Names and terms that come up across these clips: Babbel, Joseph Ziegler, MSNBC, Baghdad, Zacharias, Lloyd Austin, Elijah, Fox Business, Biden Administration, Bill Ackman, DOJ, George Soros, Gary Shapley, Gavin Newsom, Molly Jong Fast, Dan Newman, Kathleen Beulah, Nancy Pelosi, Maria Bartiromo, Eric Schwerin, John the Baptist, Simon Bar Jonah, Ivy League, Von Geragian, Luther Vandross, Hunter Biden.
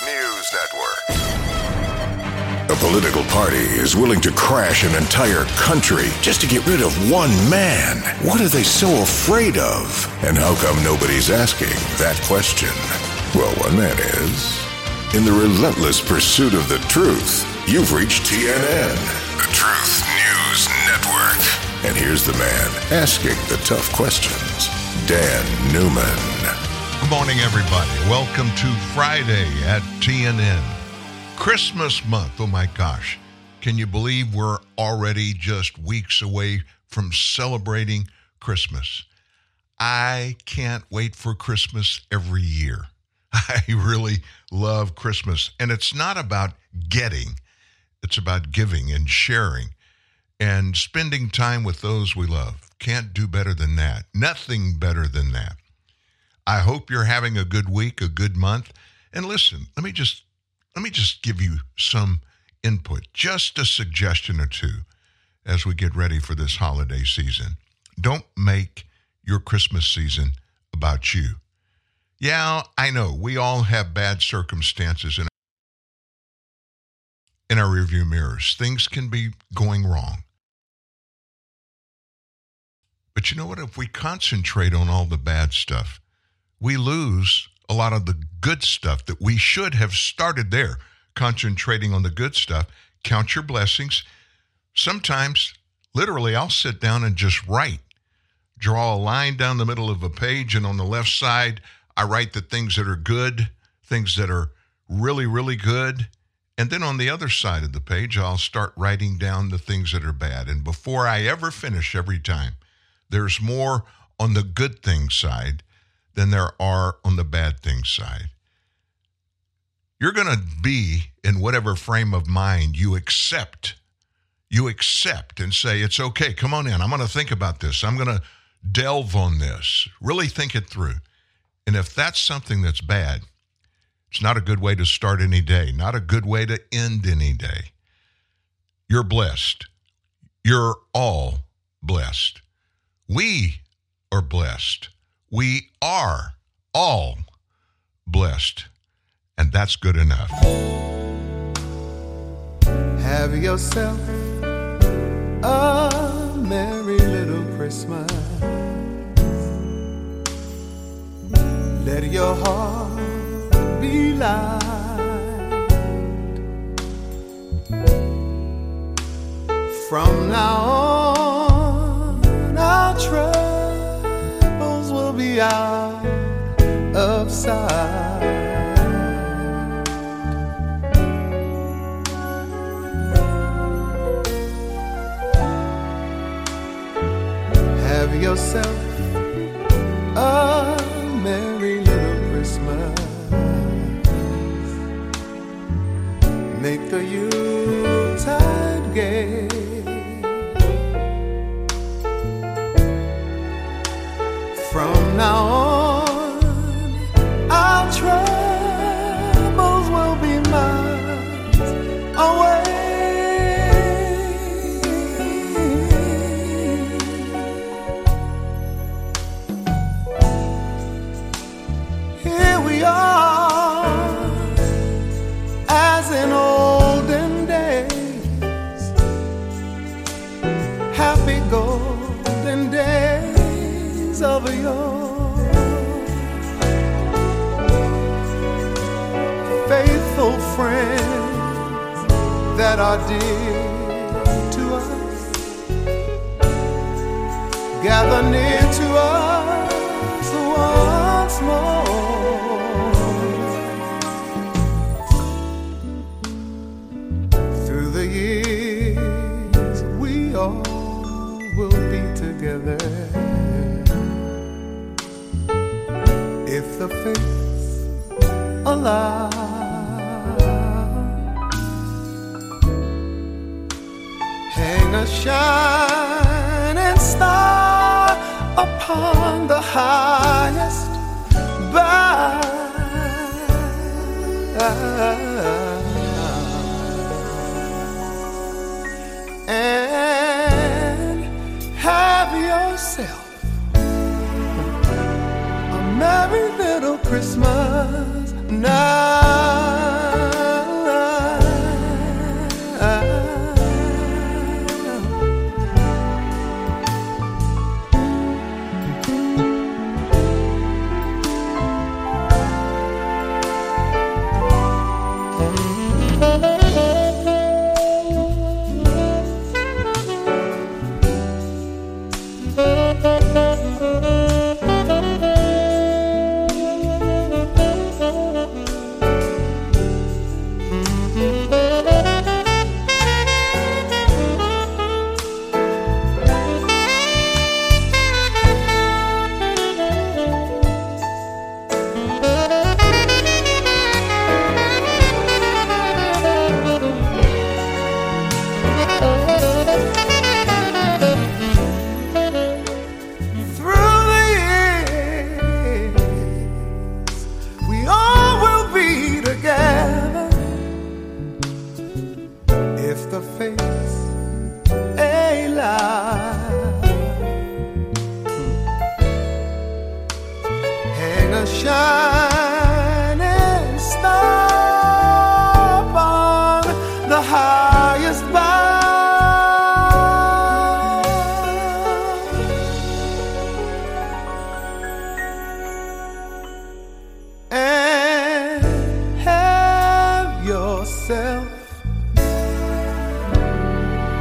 Truth News Network. A political party is willing to crash an entire country just to get rid of one man. What are they so afraid of? And how come nobody's asking that question? Well, one man is. In the relentless pursuit of the truth, you've reached TNN, the Truth News Network. And here's the man asking the tough questions, Dan Newman. Good morning, everybody. Welcome to Friday at TNN. Christmas month. Oh, my gosh. Can you believe we're already just weeks away from celebrating Christmas? I can't wait for Christmas every year. I really love Christmas. And it's not about getting. It's about giving and sharing and spending time with those we love. Can't do better than that. Nothing better than that. I hope you're having a good week, a good month. And listen, let me just give you some input, just a suggestion or two as we get ready for this holiday season. Don't make your Christmas season about you. Yeah, I know we all have bad circumstances in our rearview mirrors. Things can be going wrong. But you know what? If we concentrate on all the bad stuff, we lose a lot of the good stuff that we should have started there, concentrating on the good stuff. Count your blessings. Sometimes, literally, I'll sit down and just write. Draw a line down the middle of a page, and on the left side, I write the things that are good, things that are really, really good. And then on the other side of the page, I'll start writing down the things that are bad. And before I ever finish every time, there's more on the good things side than there are on the bad things side. You're going to be in whatever frame of mind you accept. You accept and say, it's okay, come on in. I'm going to think about this. I'm going to delve on this. Really think it through. And if that's something that's bad, it's not a good way to start any day. Not a good way to end any day. You're blessed. You're all blessed. We are blessed. We are all blessed, and that's good enough. Have yourself a merry little Christmas. Let your heart be light. From now on, I trust out of sight. Have yourself a merry little Christmas. Make the Yuletide gay. From now on, our troubles will be miles away. Here we are, as in olden days, happy golden days. Of your faithful friends that are dear to us, gather near to us once more. Through the years, we all will be together. The fates allow. Hang a shining star upon the highest bough. And have yourself a merry little Christmas now. shining star upon the highest bough, and have yourself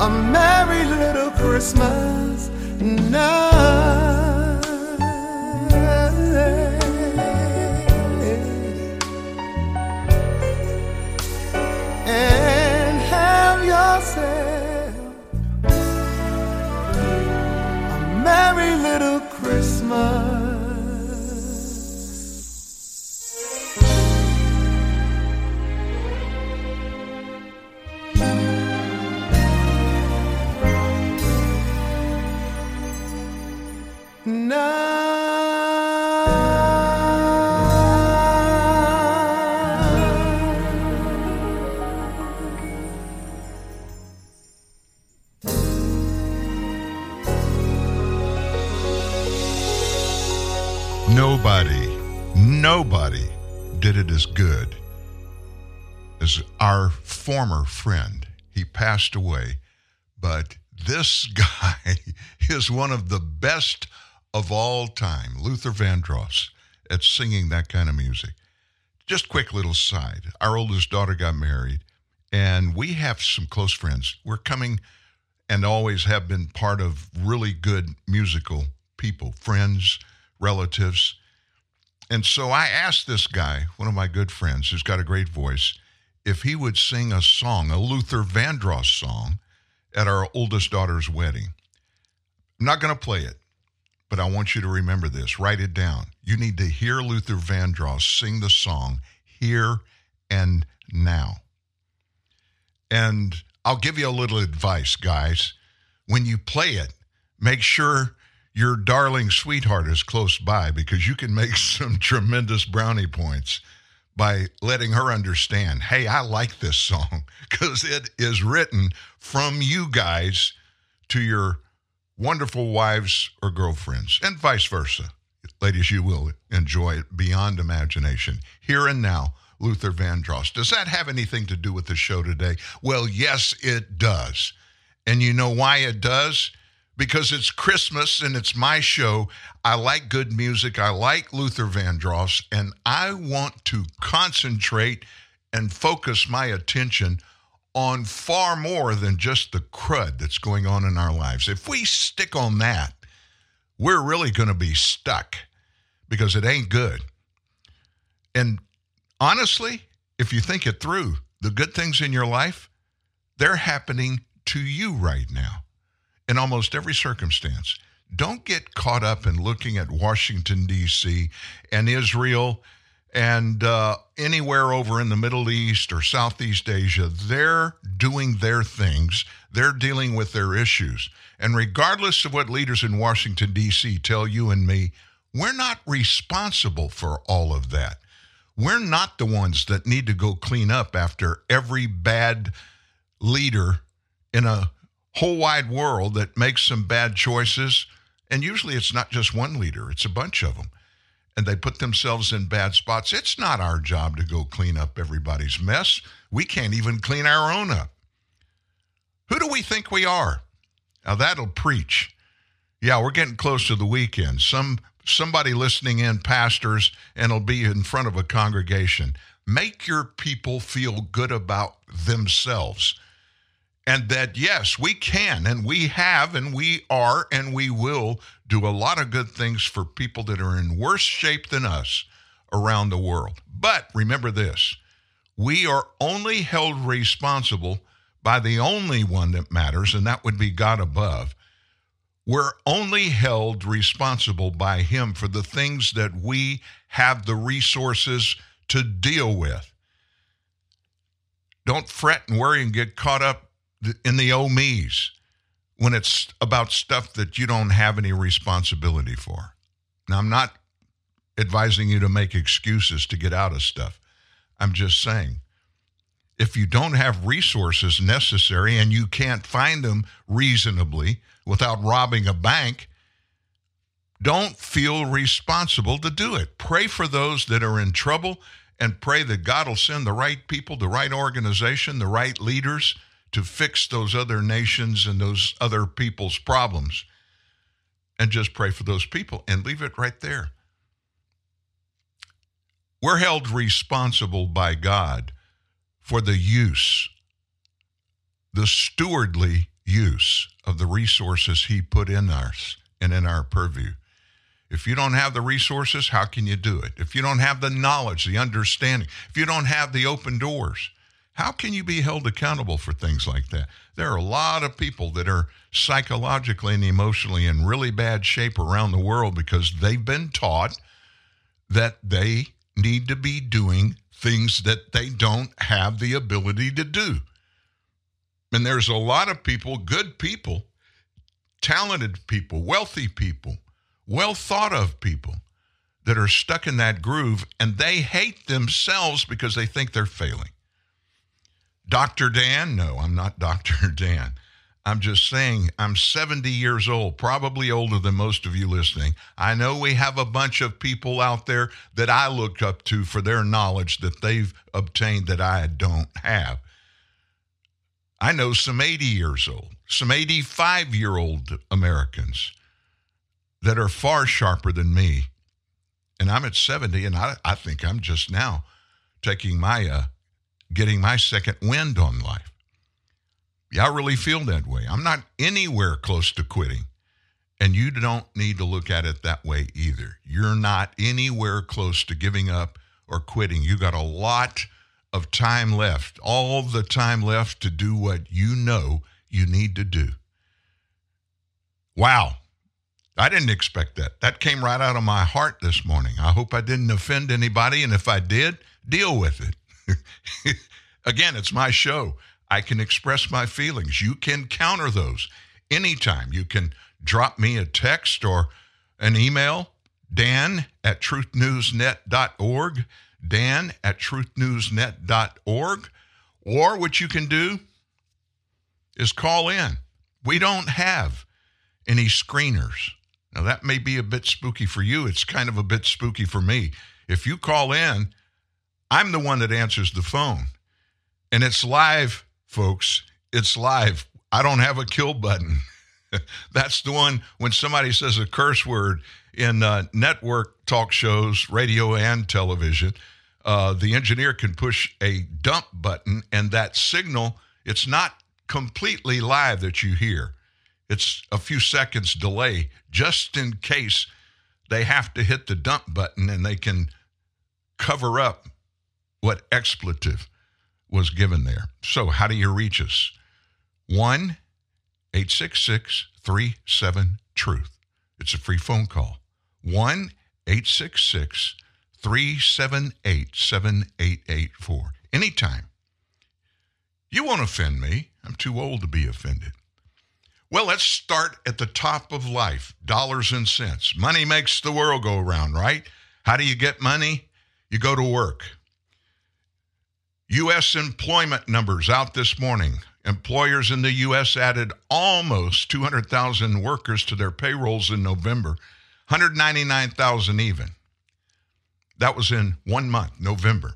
a merry little Christmas night. Nobody did it as good as our former friend. He passed away, but this guy is one of the best of all time, Luther Vandross, at singing that kind of music. Just quick little side. Our oldest daughter got married, and we have some close friends. We're coming and always have been part of really good musical people, friends, relatives. And so I asked this guy, one of my good friends who's got a great voice, if he would sing a song, a Luther Vandross song, at our oldest daughter's wedding. I'm not going to play it, but I want you to remember this. Write it down. You need to hear Luther Vandross sing the song Here and Now. And I'll give you a little advice, guys. When you play it, make sure your darling sweetheart is close by, because you can make some tremendous brownie points by letting her understand, hey, I like this song because it is written from you guys to your wonderful wives or girlfriends, and vice versa. Ladies, you will enjoy it beyond imagination. Here and Now, Luther Vandross. Does that have anything to do with the show today? Well, yes, it does. And you know why it does? Because it's Christmas and it's my show. I like good music. I like Luther Vandross, and I want to concentrate and focus my attention on far more than just the crud that's going on in our lives. If we stick on that, we're really going to be stuck, because it ain't good. And honestly, if you think it through, the good things in your life, they're happening to you right now, in almost every circumstance. Don't get caught up in looking at Washington, D.C. and Israel and anywhere over in the Middle East or Southeast Asia. They're doing their things. They're dealing with their issues. And regardless of what leaders in Washington, D.C. tell you and me, we're not responsible for all of that. We're not the ones that need to go clean up after every bad leader in a whole wide world that makes some bad choices. And usually it's not just one leader, it's a bunch of them. And they put themselves in bad spots. It's not our job to go clean up everybody's mess. We can't even clean our own up. Who do we think we are? Now that'll preach. Yeah, we're getting close to the weekend. Somebody listening in, pastors, and will be in front of a congregation. Make your people feel good about themselves. And that, yes, we can, and we have, and we are, and we will do a lot of good things for people that are in worse shape than us around the world. But remember this, we are only held responsible by the only one that matters, and that would be God above. We're only held responsible by Him for the things that we have the resources to deal with. Don't fret and worry and get caught up in the oh me's when it's about stuff that you don't have any responsibility for. Now, I'm not advising you to make excuses to get out of stuff. I'm just saying, if you don't have resources necessary and you can't find them reasonably without robbing a bank, Don't feel responsible to do it. Pray for those that are in trouble and pray that God will send the right people, the right organization, the right leaders to fix those other nations and those other people's problems. And just pray for those people and leave it right there. We're held responsible by God for the use, the stewardly use of the resources he put in us and in our purview. If you don't have the resources, how can you do it? If you don't have the knowledge, the understanding, if you don't have the open doors, how can you be held accountable for things like that? There are a lot of people that are psychologically and emotionally in really bad shape around the world because they've been taught that they need to be doing things that they don't have the ability to do. And there's a lot of people, good people, talented people, wealthy people, well thought of people that are stuck in that groove, and they hate themselves because they think they're failing. Dr. Dan? No, I'm not Dr. Dan. I'm just saying I'm 70 years old, probably older than most of you listening. I know we have a bunch of people out there that I look up to for their knowledge that they've obtained that I don't have. I know some 80 years old, some 85-year-old Americans that are far sharper than me. And I'm at 70, and I think I'm just now taking my, getting my second wind on life. Yeah, I really feel that way. I'm not anywhere close to quitting. And you don't need to look at it that way either. You're not anywhere close to giving up or quitting. You got a lot of time left, all the time left to do what you know you need to do. Wow. I didn't expect that. That came right out of my heart this morning. I hope I didn't offend anybody, and if I did, deal with it. Again, it's my show. I can express my feelings. You can counter those anytime. You can drop me a text or an email, dan@truthnewsnet.org. dan@truthnewsnet.org, or what you can do is call in. We don't have any screeners. Now, that may be a bit spooky for you. It's kind of a bit spooky for me. If you call in, I'm the one that answers the phone. And it's live, folks. It's live. I don't have a kill button. That's the one when somebody says a curse word in network talk shows, radio and television, the engineer can push a dump button, and that signal, it's not completely live that you hear. It's a few seconds delay just in case they have to hit the dump button and they can cover up what expletive was given there. So how do you reach us? 1-866-37-TRUTH. It's a free phone call. 1-866-378-7884. Anytime. You won't offend me. I'm too old to be offended. Well, let's start at the top of life, dollars and cents. Money makes the world go round, right? How do you get money? You go to work. U.S. employment numbers out this morning. Employers in the U.S. added almost 200,000 workers to their payrolls in November, 199,000 even. That was in 1 month, November.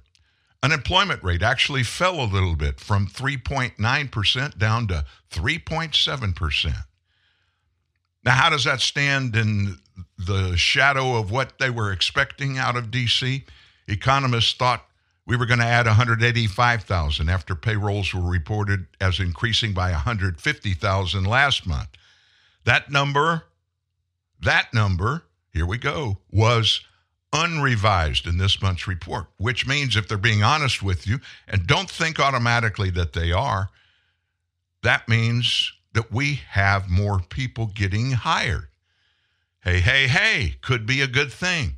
Unemployment rate actually fell a little bit from 3.9% down to 3.7%. Now, how does that stand in the shadow of what they were expecting out of D.C.? Economists thought we were going to add 185,000 after payrolls were reported as increasing by 150,000 last month. That number, here we go, was unrevised in this month's report, which means if they're being honest with you, and don't think automatically that they are, that means that we have more people getting hired. Hey, hey, hey, could be a good thing.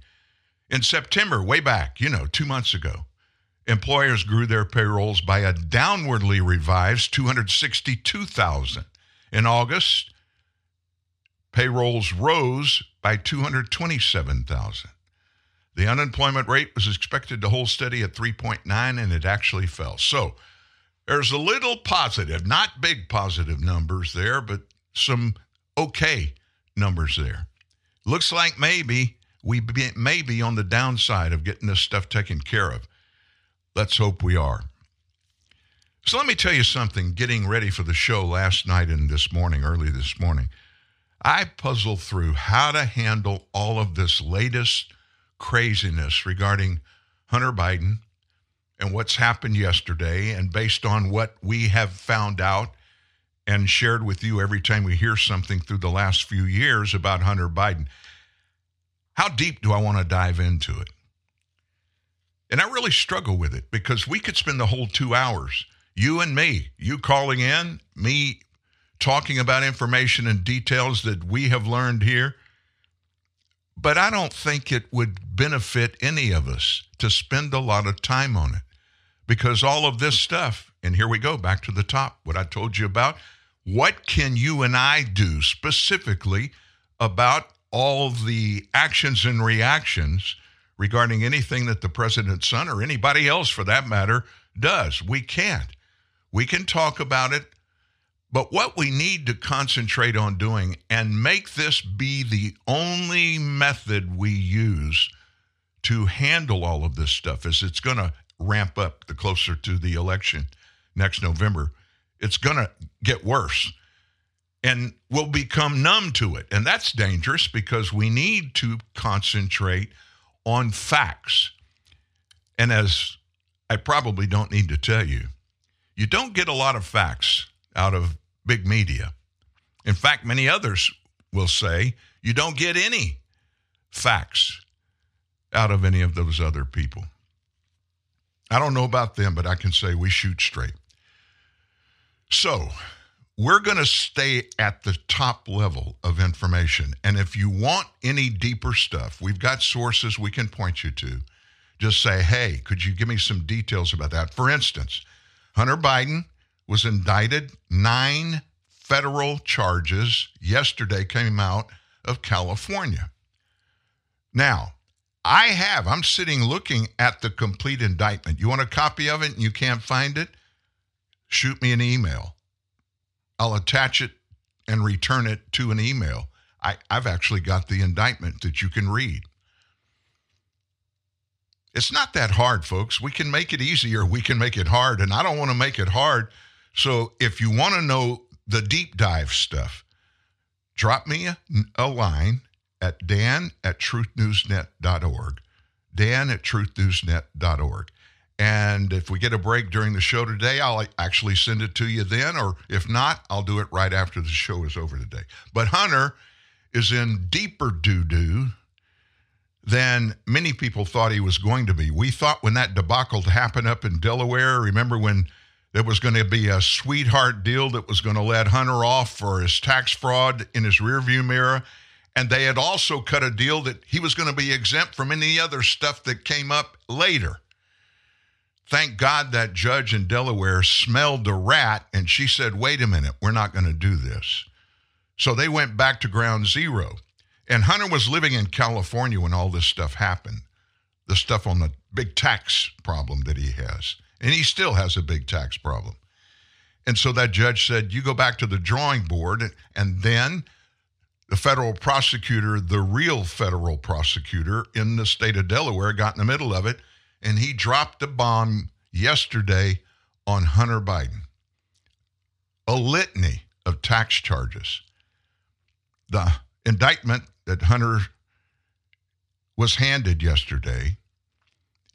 In September, way back, 2 months ago, employers grew their payrolls by a downwardly revised 262,000. In August, payrolls rose by 227,000. The unemployment rate was expected to hold steady at 3.9, and it actually fell. So there's a little positive, not big positive numbers there, but some okay numbers there. looks like maybe we may be on the downside of getting this stuff taken care of. Let's hope we are. So let me tell you something, getting ready for the show last night and this morning, early this morning, I puzzled through how to handle all of this latest craziness regarding Hunter Biden and what's happened yesterday, and based on what we have found out and shared with you every time we hear something through the last few years about Hunter Biden. How deep do I want to dive into it? And I really struggle with it because we could spend the whole 2 hours, you and me, you calling in, me talking about information and details that we have learned here. But I don't think it would benefit any of us to spend a lot of time on it because all of this stuff, and here we go, back to the top, what I told you about, what can you and I do specifically about all the actions and reactions regarding anything that the president's son or anybody else for that matter does? We can't. We can talk about it, but what we need to concentrate on doing and make this be the only method we use to handle all of this stuff is it's going to ramp up the closer to the election next November. It's going to get worse and we'll become numb to it. And that's dangerous because we need to concentrate on facts. And as I probably don't need to tell you, you don't get a lot of facts out of big media. In fact, many others will say you don't get any facts out of any of those other people. I don't know about them, but I can say we shoot straight. So we're going to stay at the top level of information. And if you want any deeper stuff, we've got sources we can point you to. Just say, hey, could you give me some details about that? For instance, Hunter Biden was indicted. 9 federal charges yesterday came out of California. Now, I'm sitting looking at the complete indictment. You want a copy of it and you can't find it? Shoot me an email. I'll attach it and return it to an email. I've actually got the indictment that you can read. It's not that hard, folks. We can make it easy or we can make it hard, and I don't want to make it hard. So if you want to know the deep dive stuff, drop me a line at dan@truthnewsnet.org, dan@truthnewsnet.org. And if we get a break during the show today, I'll actually send it to you then, or if not, I'll do it right after the show is over today. But Hunter is in deeper doo-doo than many people thought he was going to be. We thought when that debacle happened up in Delaware, remember when there was going to be a sweetheart deal that was going to let Hunter off for his tax fraud in his rearview mirror. And they had also cut a deal that he was going to be exempt from any other stuff that came up later. Thank God that judge in Delaware smelled the rat and she said, wait a minute, we're not going to do this. So they went back to ground zero. And Hunter was living in California when all this stuff happened. The stuff on the big tax problem that he has. And he still has a big tax problem. And so that judge said, you go back to the drawing board. And then the federal prosecutor, the real federal prosecutor in the state of Delaware, got in the middle of it. And he dropped the bomb yesterday on Hunter Biden. A litany of tax charges. The indictment that Hunter was handed yesterday,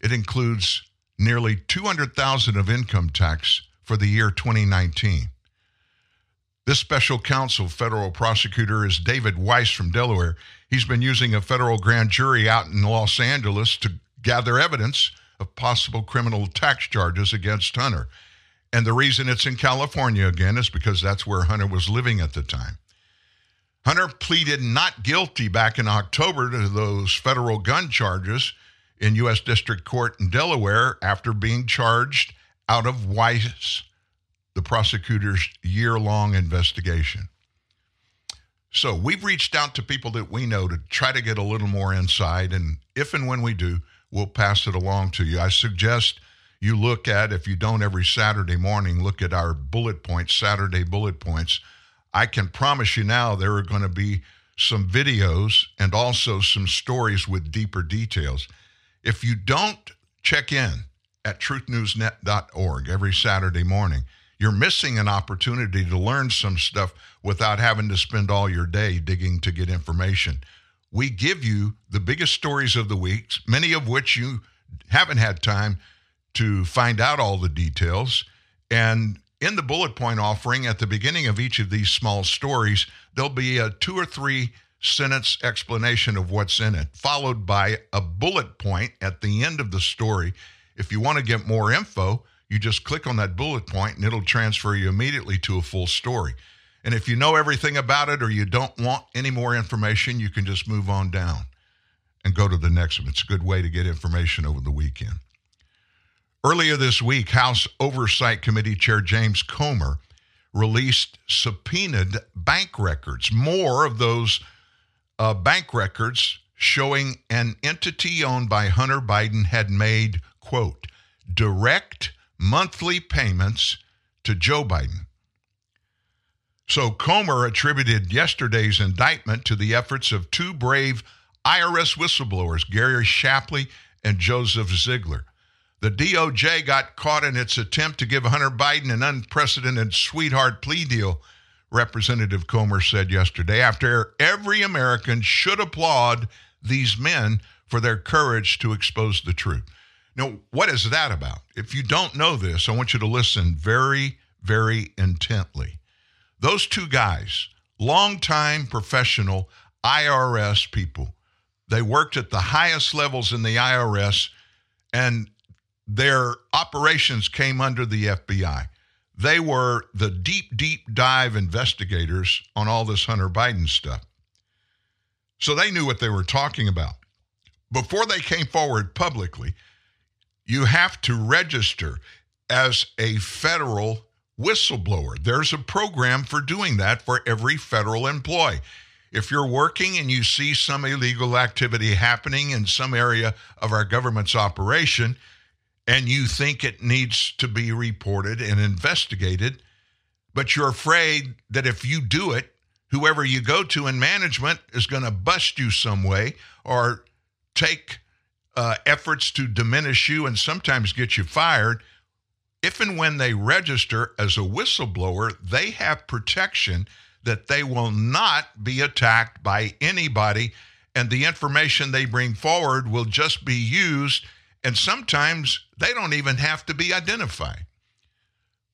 it includes nearly $200,000 of income tax for the year 2019. This special counsel federal prosecutor is David Weiss from Delaware. He's been using a federal grand jury out in Los Angeles to gather evidence of possible criminal tax charges against Hunter. And the reason it's in California again is because that's where Hunter was living at the time. Hunter pleaded not guilty back in October to those federal gun charges in U.S. District Court in Delaware after being charged out of Weiss, the prosecutor's year-long investigation. So we've reached out to people that we know to try to get a little more insight, and if and when we do, we'll pass it along to you. I suggest you look at, if you don't every Saturday morning, look at our bullet points, Saturday bullet points. I can promise you now there are going to be some videos, and also some stories with deeper details. If you don't check in at truthnewsnet.org every Saturday morning, you're missing an opportunity to learn some stuff without having to spend all your day digging to get information. We give you the biggest stories of the week, many of which you haven't had time to find out all the details. And in the bullet point offering at the beginning of each of these small stories, there'll be a 2 or 3 sentence explanation of what's in it, followed by a bullet point at the end of the story. If you want to get more info, you just click on that bullet point and it'll transfer you immediately to a full story. And if you know everything about it or you don't want any more information, you can just move on down and go to the next one. It's a good way to get information over the weekend. Earlier this week, House Oversight Committee Chair James Comer released subpoenaed bank records, more of those bank records showing an entity owned by Hunter Biden had made, quote, direct monthly payments to Joe Biden. So Comer attributed yesterday's indictment to the efforts of two brave IRS whistleblowers, Gary Shapley and Joseph Ziegler. The DOJ got caught in its attempt to give Hunter Biden an unprecedented sweetheart plea deal, Representative Comer said yesterday, after every American should applaud these men for their courage to expose the truth. Now, what is that about? If you don't know this, I want you to listen very, very intently. Those two guys, longtime professional IRS people, they worked at the highest levels in the IRS, and their operations came under the FBI. They were the deep, deep dive investigators on all this Hunter Biden stuff. So they knew what they were talking about. Before they came forward publicly, you have to register as a federal whistleblower. There's a program for doing that for every federal employee. If you're working and you see some illegal activity happening in some area of our government's operation, and you think it needs to be reported and investigated, but you're afraid that if you do it, whoever you go to in management is going to bust you some way or take efforts to diminish you and sometimes get you fired. If and when they register as a whistleblower, they have protection that they will not be attacked by anybody, and the information they bring forward will just be used. And sometimes they don't even have to be identified.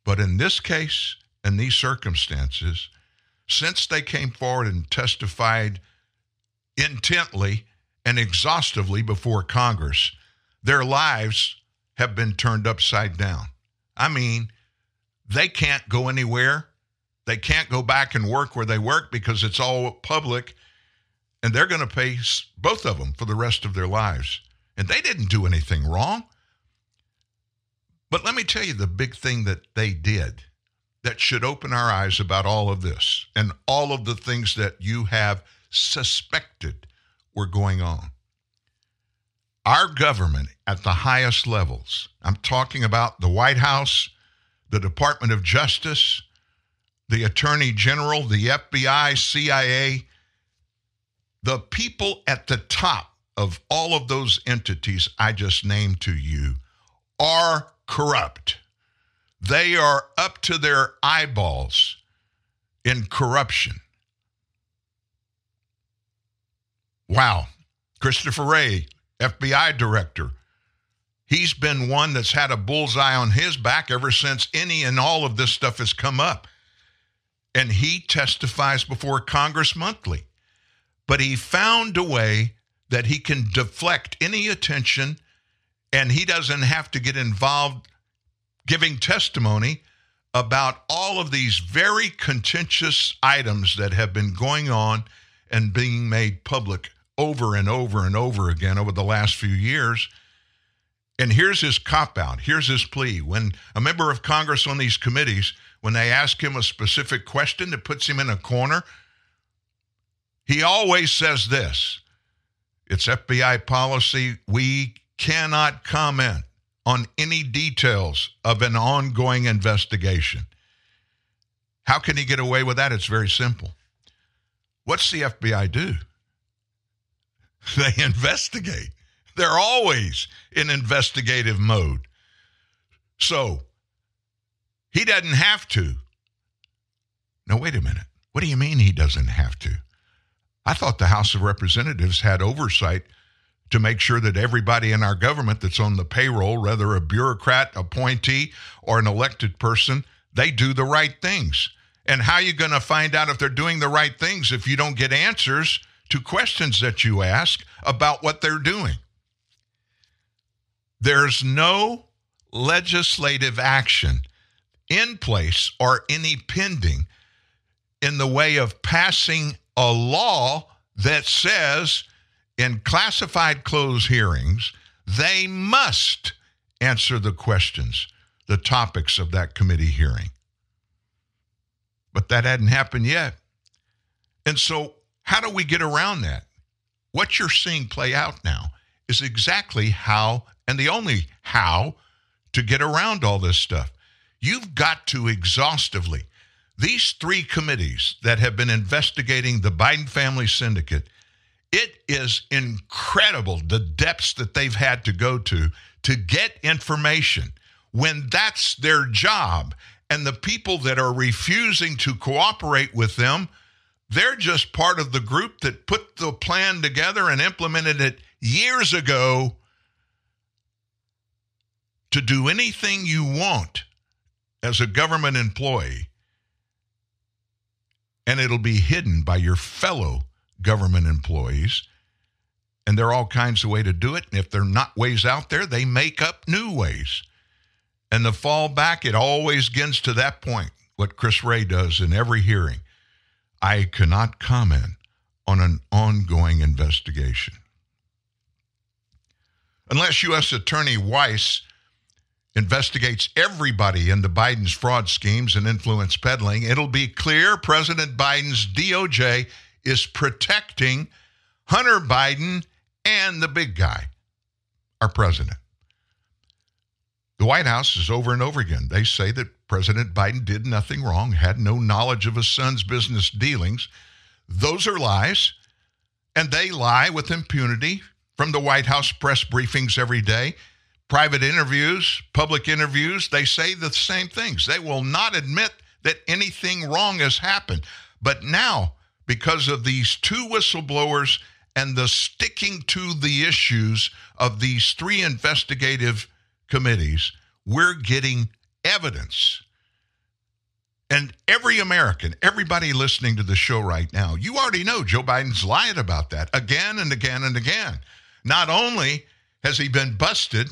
But in this case, in these circumstances, since they came forward and testified intently and exhaustively before Congress, their lives have been turned upside down. I mean, they can't go anywhere. They can't go back and work where they work because it's all public, and they're going to pay, both of them, for the rest of their lives. And they didn't do anything wrong. But let me tell you the big thing that they did that should open our eyes about all of this and all of the things that you have suspected were going on. Our government at the highest levels, I'm talking about the White House, the Department of Justice, the Attorney General, the FBI, CIA, the people at the top of all of those entities I just named to you are corrupt. They are up to their eyeballs in corruption. Wow. Christopher Wray, FBI director, he's been one that's had a bullseye on his back ever since any and all of this stuff has come up. And he testifies before Congress monthly. But he found a way that he can deflect any attention, and he doesn't have to get involved giving testimony about all of these very contentious items that have been going on and being made public over and over and over again over the last few years. And here's his cop-out. Here's his plea. When a member of Congress on these committees, when they ask him a specific question that puts him in a corner, he always says this: it's FBI policy. We cannot comment on any details of an ongoing investigation. How can he get away with that? It's very simple. What's the FBI do? They investigate. They're always in investigative mode. So he doesn't have to. No, wait a minute. What do you mean he doesn't have to? I thought the House of Representatives had oversight to make sure that everybody in our government that's on the payroll, whether a bureaucrat, appointee, or an elected person, they do the right things. And how are you going to find out if they're doing the right things if you don't get answers to questions that you ask about what they're doing? There's no legislative action in place or any pending in the way of passing a law that says in classified closed hearings, they must answer the questions, the topics of that committee hearing. But that hadn't happened yet. And so how do we get around that? What you're seeing play out now is exactly how, and the only how, to get around all this stuff. You've got to exhaustively. These three committees that have been investigating the Biden family syndicate, it is incredible the depths that they've had to go to get information when that's their job. And the people that are refusing to cooperate with them, they're just part of the group that put the plan together and implemented it years ago to do anything you want as a government employee. And it'll be hidden by your fellow government employees. And there are all kinds of ways to do it. And if there are not ways out there, they make up new ways. And the fallback, it always gets to that point, what Chris Wray does in every hearing. I cannot comment on an ongoing investigation. Unless U.S. Attorney Weiss investigates everybody into Biden's fraud schemes and influence peddling, it'll be clear President Biden's DOJ is protecting Hunter Biden and the big guy, our president. The White House is over and over again. They say that President Biden did nothing wrong, had no knowledge of his son's business dealings. Those are lies, and they lie with impunity from the White House press briefings every day. Private interviews, public interviews, they say the same things. They will not admit that anything wrong has happened. But now, because of these two whistleblowers and the sticking to the issues of these three investigative committees, we're getting evidence. And every American, everybody listening to the show right now, you already know Joe Biden's lied about that again and again and again. Not only has he been busted,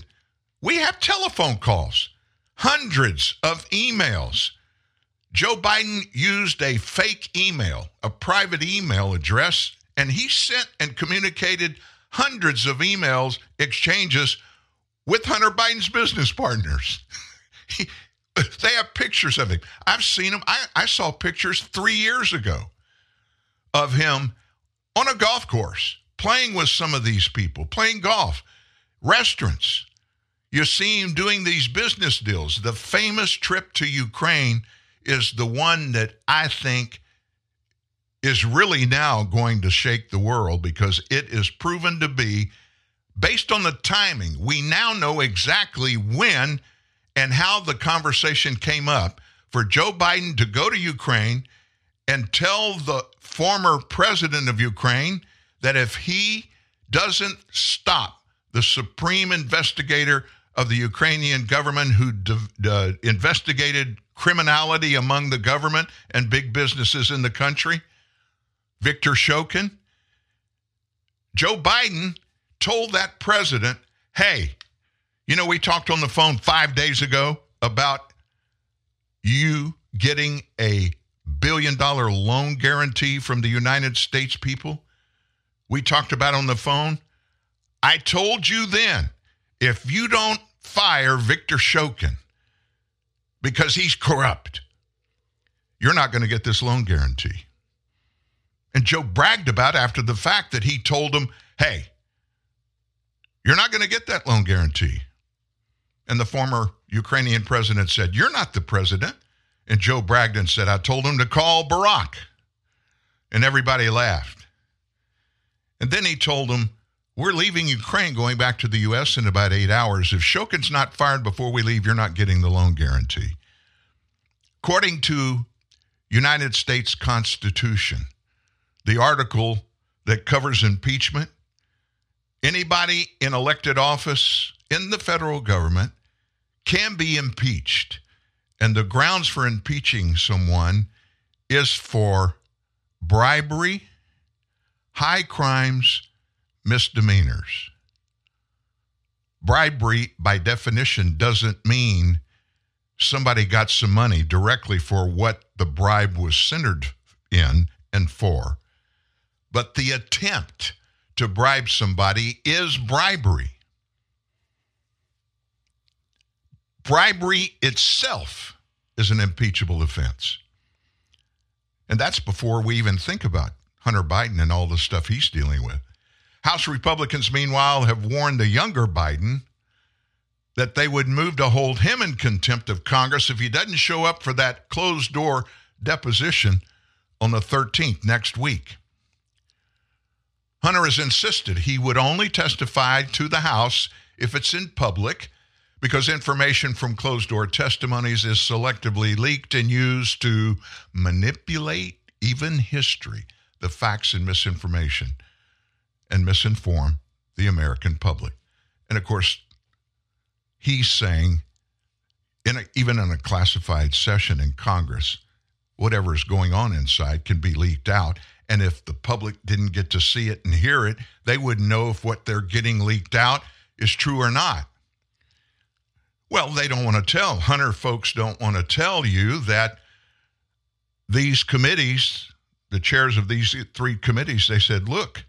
we have telephone calls, hundreds of emails. Joe Biden used a fake email, a private email address, and he sent and communicated hundreds of emails, exchanges with Hunter Biden's business partners. They have pictures of him. I've seen him. I saw pictures 3 years ago of him on a golf course, playing with some of these people, playing golf, restaurants. You see him doing these business deals. The famous trip to Ukraine is the one that I think is really now going to shake the world because it is proven to be, based on the timing, we now know exactly when and how the conversation came up for Joe Biden to go to Ukraine and tell the former president of Ukraine that if he doesn't stop the supreme investigator of the Ukrainian government who investigated criminality among the government and big businesses in the country, Viktor Shokin, Joe Biden told that president, hey, you know, we talked on the phone 5 days ago about you getting a $1 billion loan guarantee from the United States people. We talked about on the phone. I told you then, if you don't fire Viktor Shokin because he's corrupt, you're not going to get this loan guarantee. And Joe bragged about after the fact that he told him, hey, you're not going to get that loan guarantee. And the former Ukrainian president said, you're not the president. And Joe bragged and said, I told him to call Barack. And everybody laughed. And then he told them, we're leaving Ukraine, going back to the U.S. in about 8 hours. If Shokin's not fired before we leave, you're not getting the loan guarantee. According to United States Constitution, the article that covers impeachment, anybody in elected office in the federal government can be impeached. And the grounds for impeaching someone is for bribery, high crimes, misdemeanors. Bribery, by definition, doesn't mean somebody got some money directly for what the bribe was centered in and for. But the attempt to bribe somebody is bribery. Bribery itself is an impeachable offense. And that's before we even think about Hunter Biden and all the stuff he's dealing with. House Republicans, meanwhile, have warned the younger Biden that they would move to hold him in contempt of Congress if he doesn't show up for that closed-door deposition on the 13th next week. Hunter has insisted he would only testify to the House if it's in public, because information from closed-door testimonies is selectively leaked and used to manipulate even history, the facts and misinformation, and misinform the American public. And, of course, he's saying, even in a classified session in Congress, whatever is going on inside can be leaked out. And if the public didn't get to see it and hear it, they wouldn't know if what they're getting leaked out is true or not. Well, they don't want to tell. Hunter folks don't want to tell you that these committees, the chairs of these three committees, they said, look,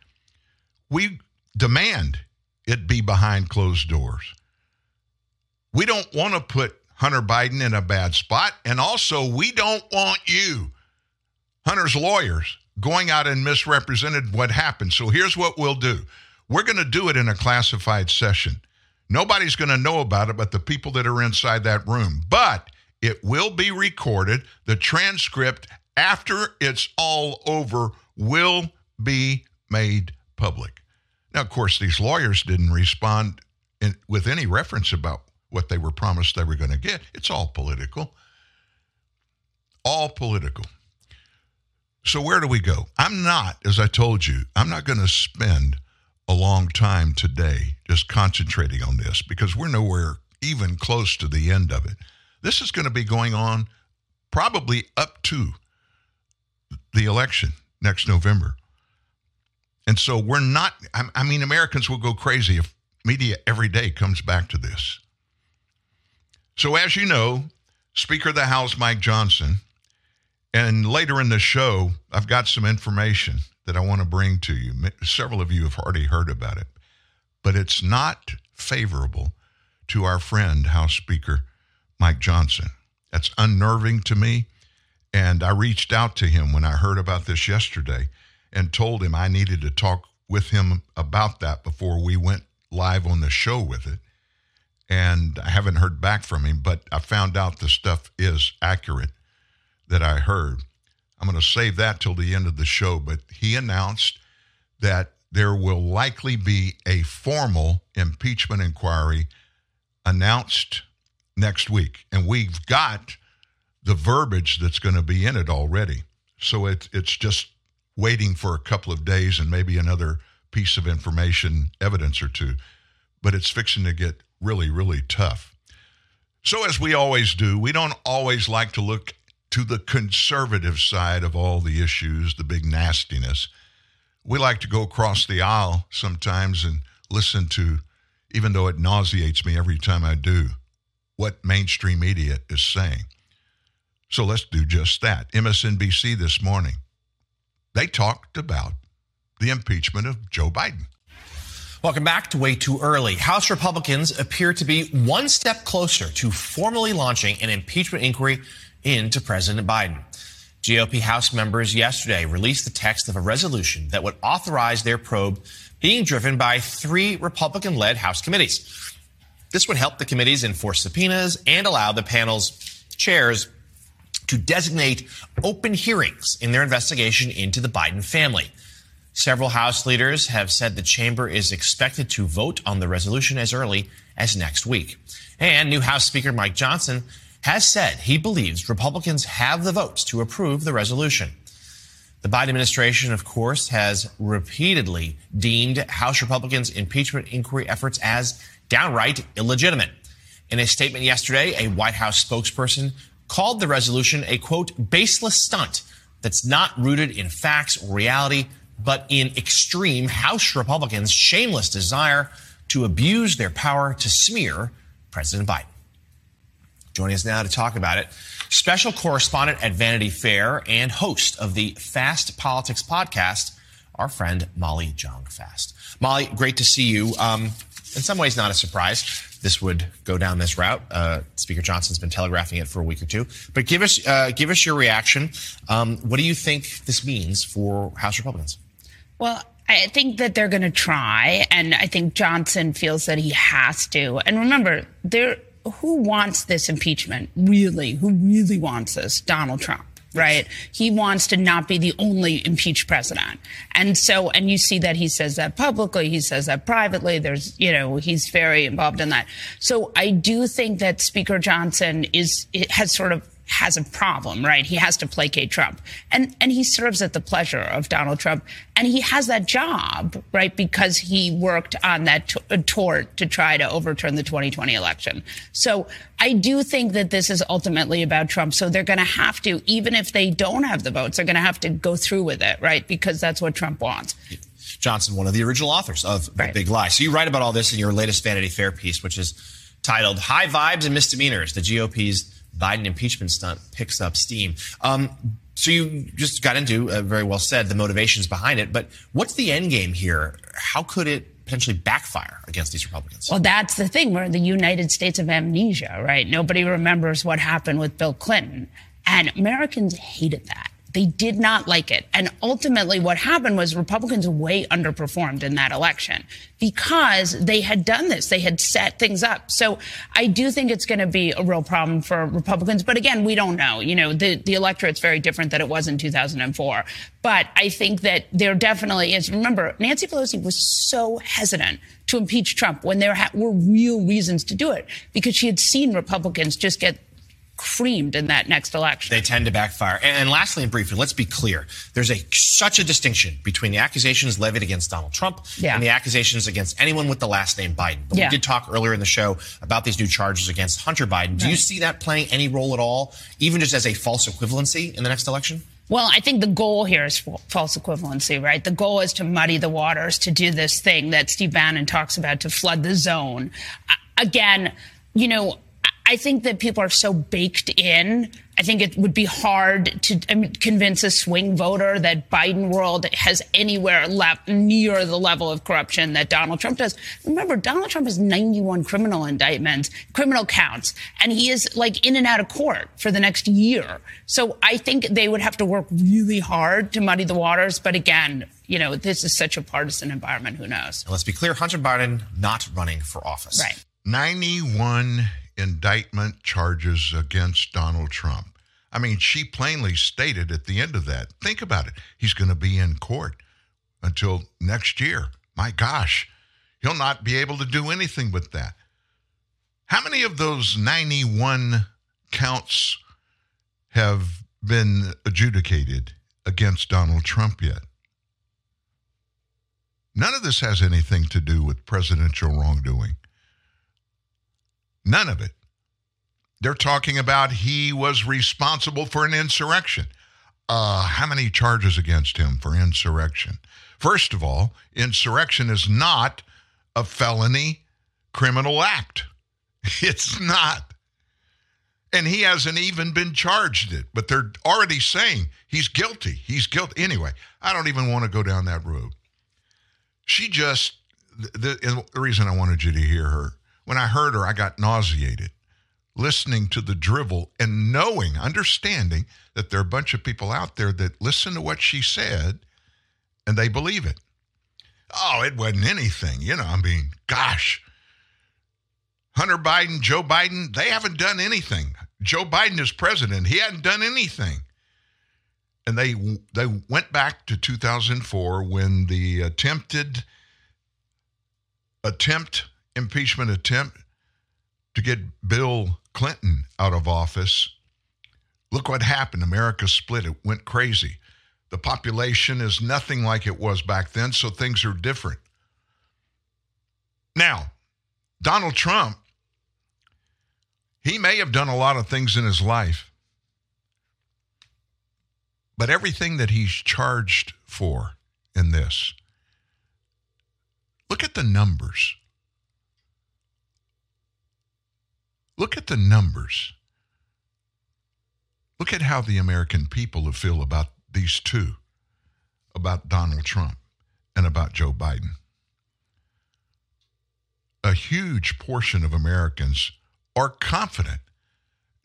we demand it be behind closed doors. We don't want to put Hunter Biden in a bad spot. And also, we don't want you, Hunter's lawyers, going out and misrepresented what happened. So here's what we'll do. We're going to do it in a classified session. Nobody's going to know about it but the people that are inside that room. But it will be recorded. The transcript, after it's all over, will be made public. Now, of course, these lawyers didn't respond with any reference about what they were promised they were going to get. It's all political. All political. So where do we go? I'm not, as I told you, I'm not going to spend a long time today just concentrating on this because we're nowhere even close to the end of it. This is going to be going on probably up to the election next November. And so we're not, I mean, Americans will go crazy if media every day comes back to this. So as you know, Speaker of the House, Mike Johnson, and later in the show, I've got some information that I want to bring to you. Several of you have already heard about it, but it's not favorable to our friend, House Speaker Mike Johnson. That's unnerving to me, and I reached out to him when I heard about this yesterday and told him I needed to talk with him about that before we went live on the show with it, and I haven't heard back from him, but I found out the stuff is accurate that I heard. I'm going to save that till the end of the show, but he announced that there will likely be a formal impeachment inquiry announced next week. And we've got the verbiage that's going to be in it already. So it's just waiting for a couple of days and maybe another piece of information, evidence or two. But it's fixing to get really, really tough. So as we always do, we don't always like to look to the conservative side of all the issues, the big nastiness. We like to go across the aisle sometimes and listen to, even though it nauseates me every time I do, what mainstream media is saying. So let's do just that. MSNBC this morning, they talked about the impeachment of Joe Biden. Welcome back to Way Too Early. House Republicans appear to be one step closer to formally launching an impeachment inquiry into President Biden. GOP House members yesterday released the text of a resolution that would authorize their probe being driven by three Republican-led House committees. This would help the committees enforce subpoenas and allow the panel's chairs to designate open hearings in their investigation into the Biden family. Several House leaders have said the chamber is expected to vote on the resolution as early as next week. And new House Speaker Mike Johnson has said he believes Republicans have the votes to approve the resolution. The Biden administration, of course, has repeatedly deemed House Republicans' impeachment inquiry efforts as downright illegitimate. In a statement yesterday, a White House spokesperson called the resolution a, quote, baseless stunt that's not rooted in facts or reality, but in extreme House Republicans' shameless desire to abuse their power to smear President Biden. Joining us now to talk about it, special correspondent at Vanity Fair and host of the Fast Politics podcast, our friend Molly Jong Fast. Molly, great to see you. In some ways, not a surprise this would go down this route. Speaker Johnson's been telegraphing it for a week or two. But give us your reaction. What do you think this means for House Republicans? Well, I think that they're going to try, and I think Johnson feels that he has to. And remember, who wants this impeachment, really? Who really wants this? Donald Trump, right? He wants to not be the only impeached president. And so, and you see that he says that publicly, he says that privately. There's, you know, he's very involved in that. So I do think that Speaker Johnson has a problem, right? He has to placate Trump. And he serves at the pleasure of Donald Trump. And he has that job, right? Because he worked on that tort to try to overturn the 2020 election. So I do think that this is ultimately about Trump. So they're going to have to, even if they don't have the votes, they're going to have to go through with it, right? Because that's what Trump wants. Johnson, one of the original authors of The Big Lie. So you write about all this in your latest Vanity Fair piece, which is titled High Vibes and Misdemeanors, the GOP's Biden impeachment stunt picks up steam. So you just got into, very well said, the motivations behind it. But what's the end game here? How could it potentially backfire against these Republicans? Well, that's the thing. We're in the United States of amnesia, right? Nobody remembers what happened with Bill Clinton. And Americans hated that. They did not like it. And ultimately what happened was Republicans way underperformed in that election because they had done this. They had set things up. So I do think it's going to be a real problem for Republicans. But again, we don't know. You know, the electorate's very different than it was in 2004. But I think that there definitely is. Remember, Nancy Pelosi was so hesitant to impeach Trump when there were real reasons to do it because she had seen Republicans just get creamed in that next election. They tend to backfire. And lastly and briefly, let's be clear, there's such a distinction between the accusations levied against Donald Trump and the accusations against anyone with the last name Biden. But we did talk earlier in the show about these new charges against Hunter Biden. Do you see that playing any role at all, even just as a false equivalency in the next election? Well, I think the goal here is false equivalency, right? The goal is to muddy the waters, to do this thing that Steve Bannon talks about, to flood the zone. Again, you know, I think that people are so baked in. I think it would be hard to convince a swing voter that Biden world has anywhere near the level of corruption that Donald Trump does. Remember, Donald Trump has 91 criminal counts, and he is like in and out of court for the next year. So I think they would have to work really hard to muddy the waters. But again, you know, this is such a partisan environment. Who knows? And let's be clear, Hunter Biden not running for office. Right. 91 indictment charges against Donald Trump. I mean, she plainly stated at the end of that, think about it, he's going to be in court until next year. My gosh, he'll not be able to do anything with that. How many of those 91 counts have been adjudicated against Donald Trump yet? None of this has anything to do with presidential wrongdoing. None of it. They're talking about he was responsible for an insurrection. How many charges against him for insurrection? First of all, insurrection is not a felony criminal act. It's not. And he hasn't even been charged it, but they're already saying he's guilty. He's guilty. Anyway, I don't even want to go down that road. The reason I wanted you to hear her, when I heard her, I got nauseated listening to the drivel and knowing, understanding that there are a bunch of people out there that listen to what she said and they believe it. Oh, it wasn't anything. You know, I mean, gosh, Hunter Biden, Joe Biden, they haven't done anything. Joe Biden is president. He hadn't done anything. And they went back to 2004 when the impeachment attempt to get Bill Clinton out of office. Look what happened. America split. It went crazy. The population is nothing like it was back then, so things are different. Now, Donald Trump, he may have done a lot of things in his life, but everything that he's charged for in this, look at the numbers. Look at the numbers. Look at how the American people feel about these two, about Donald Trump and about Joe Biden. A huge portion of Americans are confident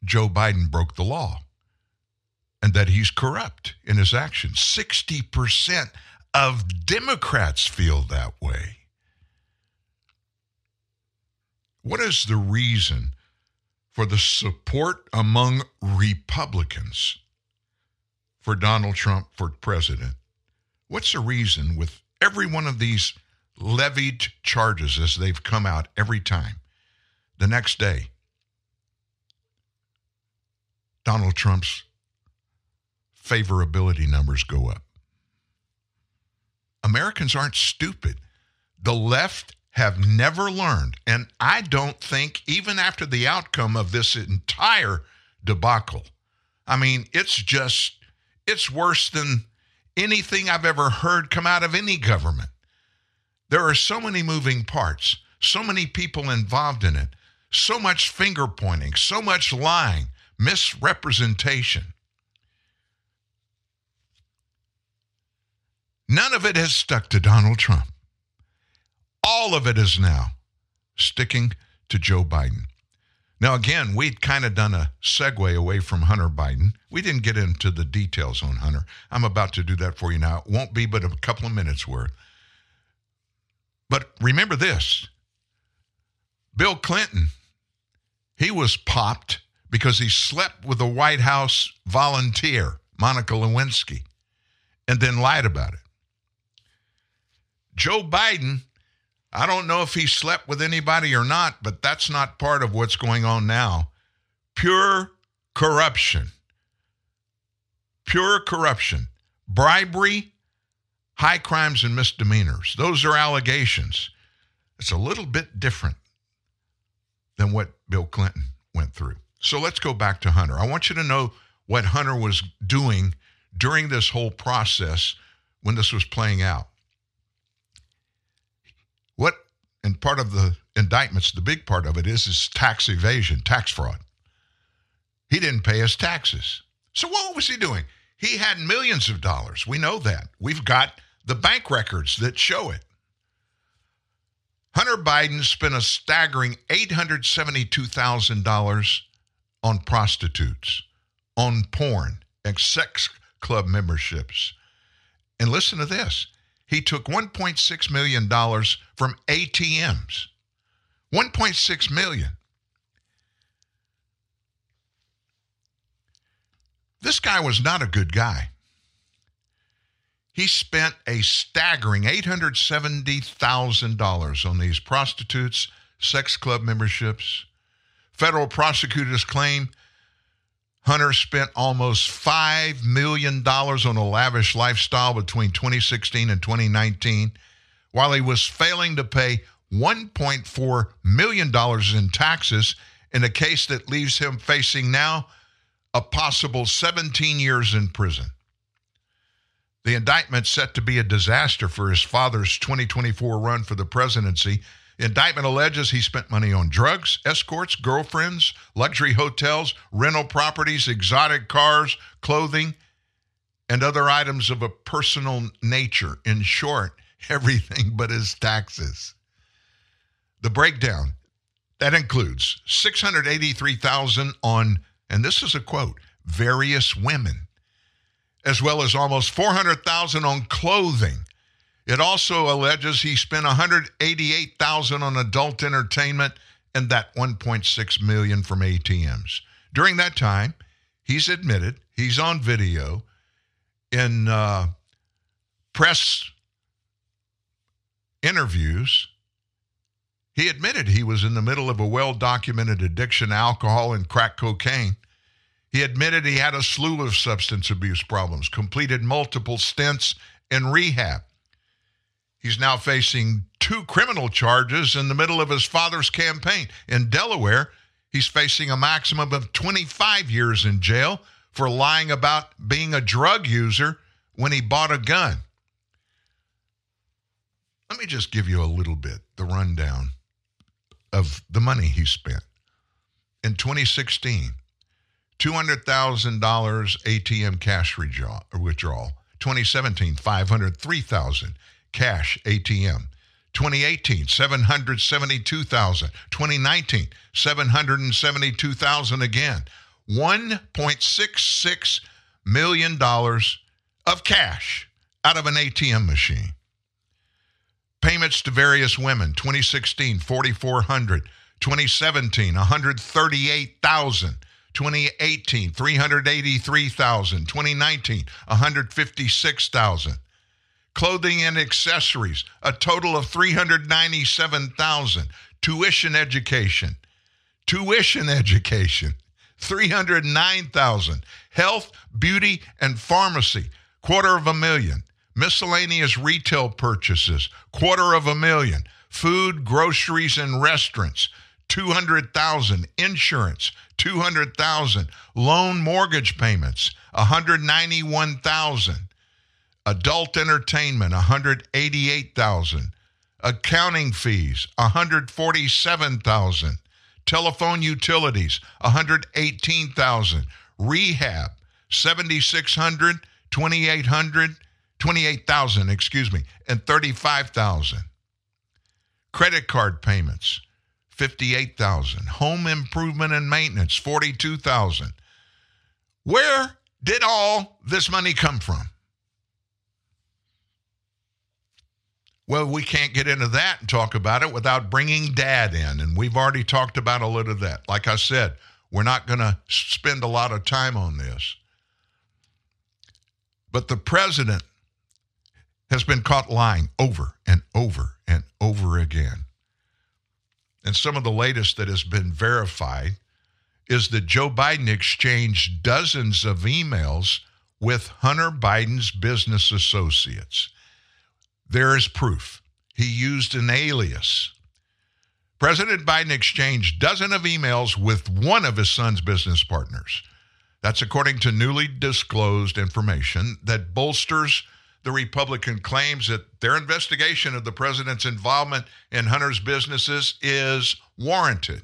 Joe Biden broke the law and that he's corrupt in his actions. 60% of Democrats feel that way. What is the reason for the support among Republicans for Donald Trump for president? What's the reason with every one of these levied charges as they've come out every time? The next day, Donald Trump's favorability numbers go up. Americans aren't stupid. The left have never learned, and I don't think even after the outcome of this entire debacle, I mean, it's worse than anything I've ever heard come out of any government. There are so many moving parts, so many people involved in it, so much finger pointing, so much lying, misrepresentation. None of it has stuck to Donald Trump. All of it is now sticking to Joe Biden. Now, again, we'd kind of done a segue away from Hunter Biden. We didn't get into the details on Hunter. I'm about to do that for you now. It won't be but a couple of minutes worth. But remember this, Bill Clinton, he was popped because he slept with a White House volunteer, Monica Lewinsky, and then lied about it. Joe Biden, I don't know if he slept with anybody or not, but that's not part of what's going on now. Pure corruption. Pure corruption. Bribery, high crimes and misdemeanors. Those are allegations. It's a little bit different than what Bill Clinton went through. So let's go back to Hunter. I want you to know what Hunter was doing during this whole process when this was playing out. And part of the indictments, the big part of it is tax evasion, tax fraud. He didn't pay his taxes. So what was he doing? He had millions of dollars. We know that. We've got the bank records that show it. Hunter Biden spent a staggering $872,000 on prostitutes, on porn, and sex club memberships. And listen to this. He took $1.6 million from ATMs. $1.6 million. This guy was not a good guy. He spent a staggering $870,000 on these prostitutes, sex club memberships. Federal prosecutors claim Hunter spent almost $5 million on a lavish lifestyle between 2016 and 2019, while he was failing to pay $1.4 million in taxes in a case that leaves him facing now a possible 17 years in prison. The indictment set to be a disaster for his father's 2024 run for the presidency. Indictment alleges he spent money on drugs, escorts, girlfriends, luxury hotels, rental properties, exotic cars, clothing, and other items of a personal nature. In short, everything but his taxes. The breakdown, that includes $683,000 on, and this is a quote, various women, as well as almost $400,000 on clothing. It also alleges he spent $188,000 on adult entertainment and that $1.6 million from ATMs. During that time, he's admitted, he's on video in press interviews. He admitted he was in the middle of a well-documented addiction to alcohol and crack cocaine. He admitted he had a slew of substance abuse problems, completed multiple stints in rehab. He's now facing 2 criminal charges in the middle of his father's campaign. In Delaware, he's facing a maximum of 25 years in jail for lying about being a drug user when he bought a gun. Let me just give you a little bit, the rundown of the money he spent. In 2016, $200,000 ATM cash withdrawal. 2017, $503,000 cash ATM. 2018, $772,000. 2019, $772,000 again. $1.66 million of cash out of an ATM machine. Payments to various women, 2016, $4,400. 2017, $138,000. 2018, $383,000. 2019, $156,000. Clothing and accessories, a total of $397,000. Tuition education, $309,000. Health, beauty, and pharmacy, $250,000. Miscellaneous retail purchases, $250,000. Food, groceries, and restaurants, $200,000. Insurance, $200,000. Loan mortgage payments, $191,000. Adult entertainment, $188,000. Accounting fees, $147,000. Telephone utilities, $118,000. Rehab, $7,600, $2,800. $28,000, and $35,000. Credit card payments, $58,000. Home improvement and maintenance, $42,000. Where did all this money come from? Well, we can't get into that and talk about it without bringing Dad in, and we've already talked about a little of that. Like I said, we're not going to spend a lot of time on this. But the president has been caught lying over and over and over again. And some of the latest that has been verified is that Joe Biden exchanged dozens of emails with Hunter Biden's business associates. There is proof. He used an alias. President Biden exchanged dozens of emails with one of his son's business partners. That's according to newly disclosed information that bolsters the Republican claims that their investigation of the president's involvement in Hunter's businesses is warranted.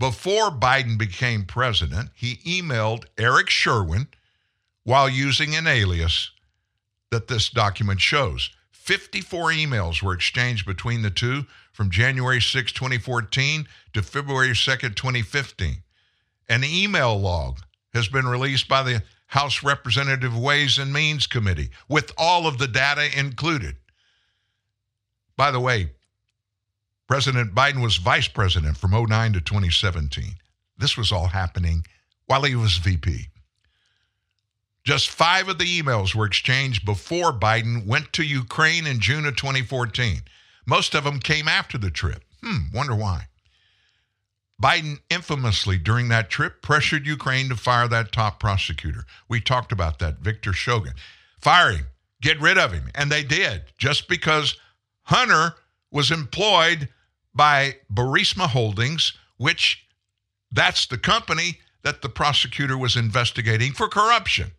Before Biden became president, he emailed Eric Schwerin while using an alias that this document shows. 54 emails were exchanged between the two from January 6, 2014 to February 2, 2015. An email log has been released by the House Representative Ways and Means Committee, with all of the data included. By the way, President Biden was vice president from 2009 to 2017. This was all happening while he was VP. Just 5 of the emails were exchanged before Biden went to Ukraine in June of 2014. Most of them came after the trip. Wonder why. Biden infamously, during that trip, pressured Ukraine to fire that top prosecutor. We talked about that, Viktor Shokin. Fire him, get rid of him. And they did, just because Hunter was employed by Burisma Holdings, which that's the company that the prosecutor was investigating for corruption.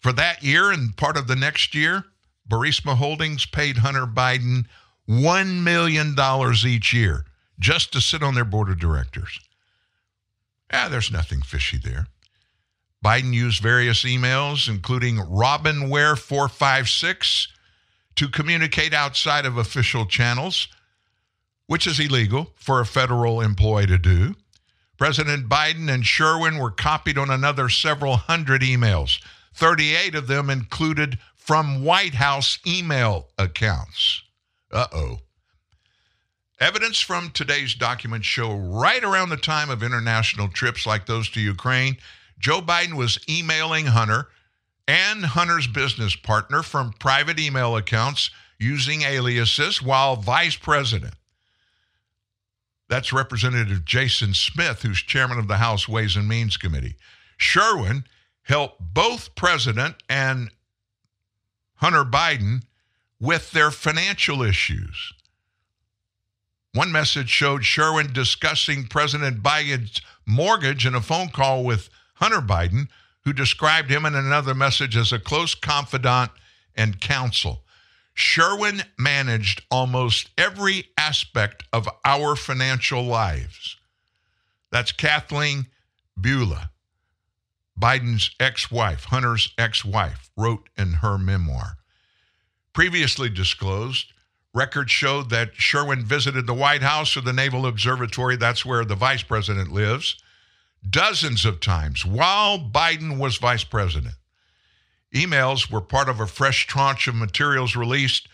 For that year and part of the next year, Burisma Holdings paid Hunter Biden $1 million each year just to sit on their board of directors. There's nothing fishy there. Biden used various emails, including Robinware 456, to communicate outside of official channels, which is illegal for a federal employee to do. President Biden and Schwerin were copied on another several hundred emails. 38 of them included from White House email accounts. Evidence from today's documents show right around the time of international trips like those to Ukraine, Joe Biden was emailing Hunter and Hunter's business partner from private email accounts using aliases while vice president. That's Representative Jason Smith, who's chairman of the House Ways and Means Committee. Sherwin helped both President and Hunter Biden with their financial issues. One message showed Sherwin discussing President Biden's mortgage in a phone call with Hunter Biden, who described him in another message as a close confidant and counsel. Sherwin managed almost every aspect of our financial lives. That's Kathleen Beulah, Biden's ex-wife, Hunter's ex-wife, wrote in her memoir. Previously disclosed, records showed that Sherwin visited the White House or the Naval Observatory, that's where the vice president lives, dozens of times while Biden was vice president. Emails were part of a fresh tranche of materials released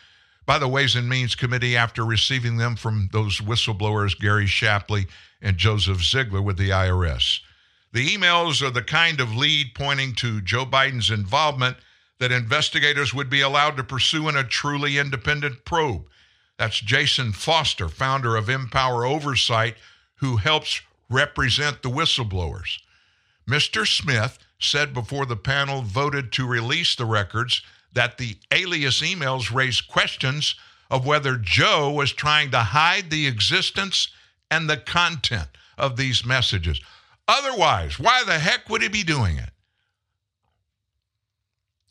by the Ways and Means Committee after receiving them from those whistleblowers, Gary Shapley and Joseph Ziegler with the IRS. The emails are the kind of lead pointing to Joe Biden's involvement that investigators would be allowed to pursue in a truly independent probe. That's Jason Foster, founder of Empower Oversight, who helps represent the whistleblowers. Mr. Smith said before the panel voted to release the records that the alias emails raised questions of whether Joe was trying to hide the existence and the content of these messages. Otherwise, why the heck would he be doing it?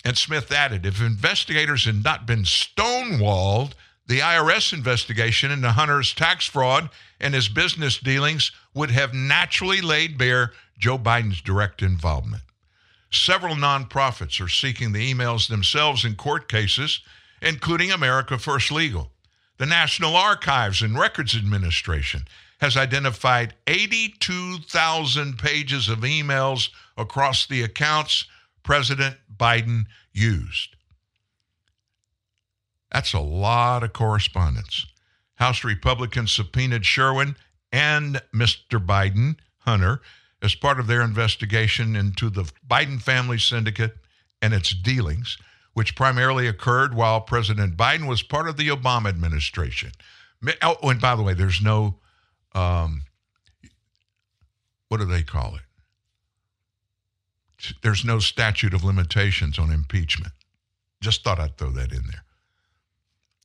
And Smith added, if investigators had not been stonewalled, the IRS investigation into Hunter's tax fraud and his business dealings would have naturally laid bare Joe Biden's direct involvement. Several nonprofits are seeking the emails themselves in court cases, including America First Legal. The National Archives and Records Administration has identified 82,000 pages of emails across the accounts President Biden used. That's a lot of correspondence. House Republicans subpoenaed Sherwin and Mr. Biden, Hunter, as part of their investigation into the Biden family syndicate and its dealings, which primarily occurred while President Biden was part of the Obama administration. Oh, and by the way, there's no, what do they call it? There's no statute of limitations on impeachment. Just thought I'd throw that in there.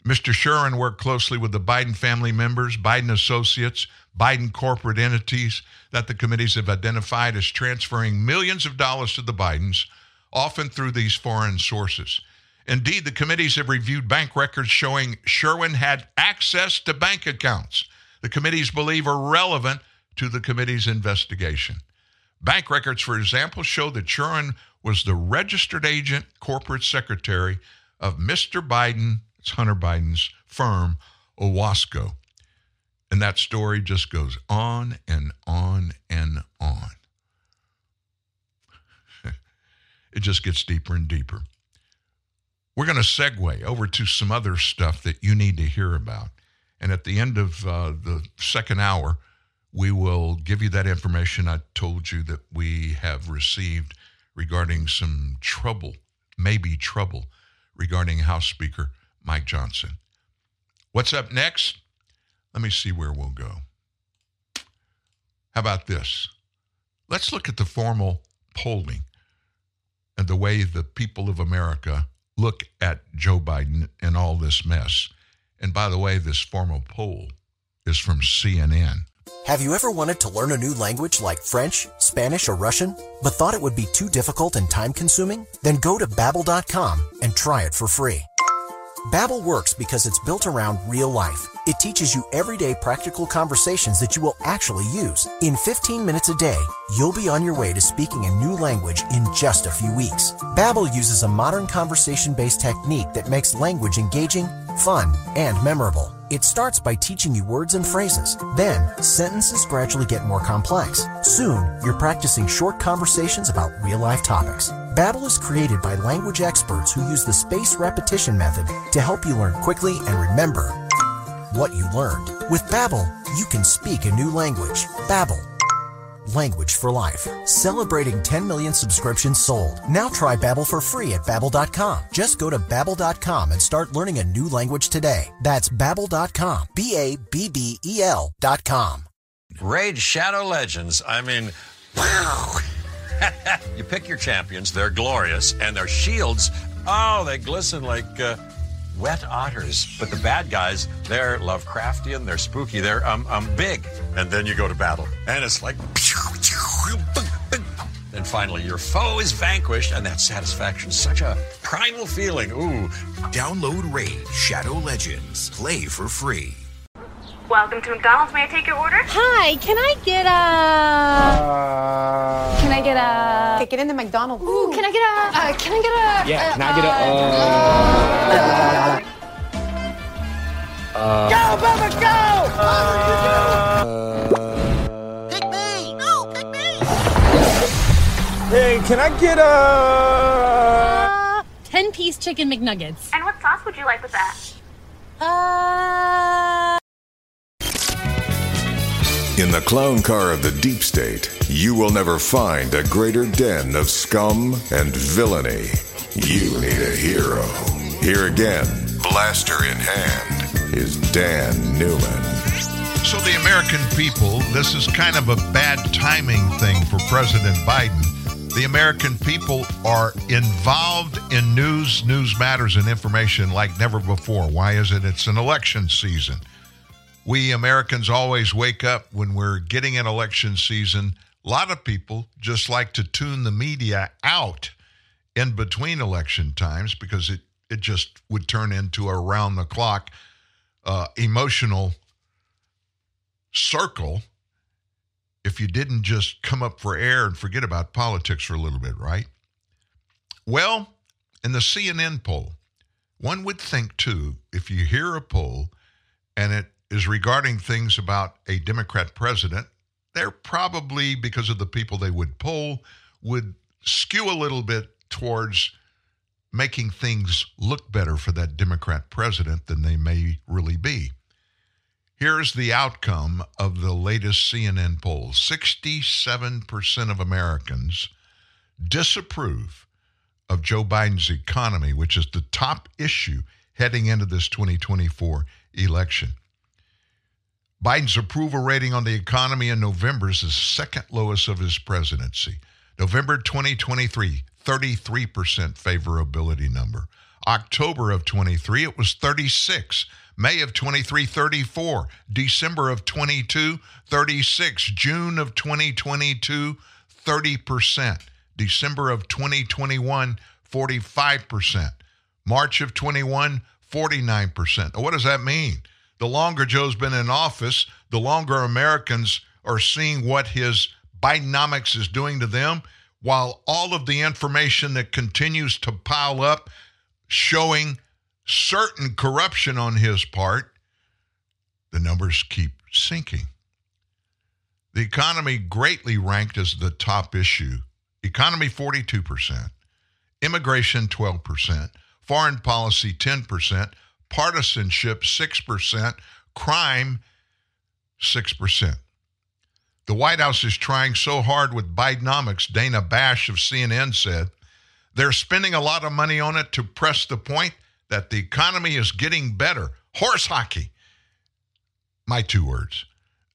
Mr. Sherwin worked closely with the Biden family members, Biden associates, Biden corporate entities that the committees have identified as transferring millions of dollars to the Bidens, often through these foreign sources. Indeed, the committees have reviewed bank records showing Sherwin had access to bank accounts the committees believe are relevant to the committee's investigation. Bank records, for example, show that Sherwin was the registered agent corporate secretary of Mr. Biden, it's Hunter Biden's firm, Owasco. And that story just goes on and on and on. It just gets deeper and deeper. We're going to segue over to some other stuff that you need to hear about. And at the end of the second hour, we will give you that information I told you that we have received regarding some trouble, maybe trouble, regarding House Speaker Mike Johnson. What's up next? Let me see where we'll go. How about this? Let's look at the formal polling and the way the people of America look at Joe Biden and all this mess. And by the way, this formal poll is from CNN. Have you ever wanted to learn a new language like French, Spanish, or Russian, but thought it would be too difficult and time-consuming? Then go to Babbel.com and try it for free. Babbel works because it's built around real life. It teaches you everyday practical conversations that you will actually use. In 15 minutes a day, you'll be on your way to speaking a new language in just a few weeks. Babbel uses a modern conversation-based technique that makes language engaging, fun, and memorable. It starts by teaching you words and phrases. Then, sentences gradually get more complex. Soon, you're practicing short conversations about real-life topics. Babbel is created by language experts who use the spaced repetition method to help you learn quickly and remember what you learned. With Babbel, you can speak a new language. Babbel, language for life. Celebrating 10 million subscriptions sold. Now try Babbel for free at Babbel.com. Just go to Babbel.com and start learning a new language today. That's Babbel.com. Babbel.com. Raid Shadow Legends. I mean, wow. You pick your champions, they're glorious, and their shields, oh, they glisten like wet otters. But the bad guys, they're Lovecraftian, they're spooky, they're big. And then you go to battle, and it's like, pew, pew, boom, boom. And finally, your foe is vanquished, and that satisfaction is such a primal feeling. Ooh. Download Raid Shadow Legends. Play for free. Welcome to McDonald's. May I take your order? Hi, can I get a... Okay, get in the McDonald's. Ooh, can I get a... Yeah, can I get a... Go, Bubba, go! Pick me! No, pick me! Hey, can I get a... 10-piece chicken McNuggets. And what sauce would you like with that? In the clown car of the deep state, you will never find a greater den of scum and villainy. You need a hero. Here again, blaster in hand, is Dan Newman. So the American people, this is kind of a bad timing thing for President Biden. The American people are involved in news matters, and information like never before. Why is it? It's an election season. We Americans always wake up when we're getting an election season. A lot of people just like to tune the media out in between election times because it just would turn into a round-the-clock emotional circle if you didn't just come up for air and forget about politics for a little bit, right? Well, in the CNN poll, one would think, too, if you hear a poll and it is regarding things about a Democrat president, they're probably, because of the people they would poll, would skew a little bit towards making things look better for that Democrat president than they may really be. Here's the outcome of the latest CNN poll. 67% of Americans disapprove of Joe Biden's economy, which is the top issue heading into this 2024 election. Biden's approval rating on the economy in November is the second lowest of his presidency. November 2023, 33% favorability number. October of 23, it was 36. May of 23, 34. December of 22, 36. June of 2022, 30%. December of 2021, 45%. March of 21, 49%. Now, what does that mean? The longer Joe's been in office, the longer Americans are seeing what his Bidenomics is doing to them, while all of the information that continues to pile up showing certain corruption on his part, the numbers keep sinking. The economy greatly ranked as the top issue. Economy 42%, immigration 12%, foreign policy 10%, partisanship 6%, crime 6%. The White House is trying so hard with Bidenomics, Dana Bash of CNN said, they're spending a lot of money on it to press the point that the economy is getting better. Horse hockey. My two words.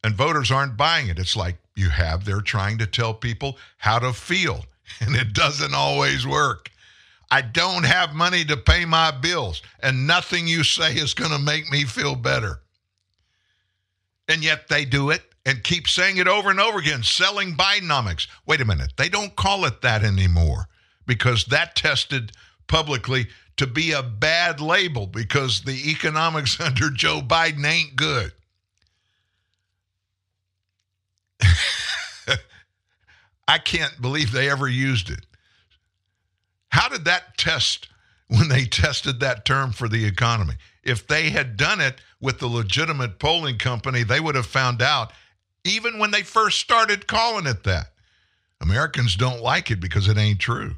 And voters aren't buying it. It's like you have, they're trying to tell people how to feel, and it doesn't always work. I don't have money to pay my bills, and nothing you say is going to make me feel better. And yet they do it and keep saying it over and over again, selling Bidenomics. Wait a minute. They don't call it that anymore because that tested publicly to be a bad label because the economics under Joe Biden ain't good. I can't believe they ever used it. How did that test when they tested that term for the economy? If they had done it with the legitimate polling company, they would have found out even when they first started calling it that. Americans don't like it because it ain't true.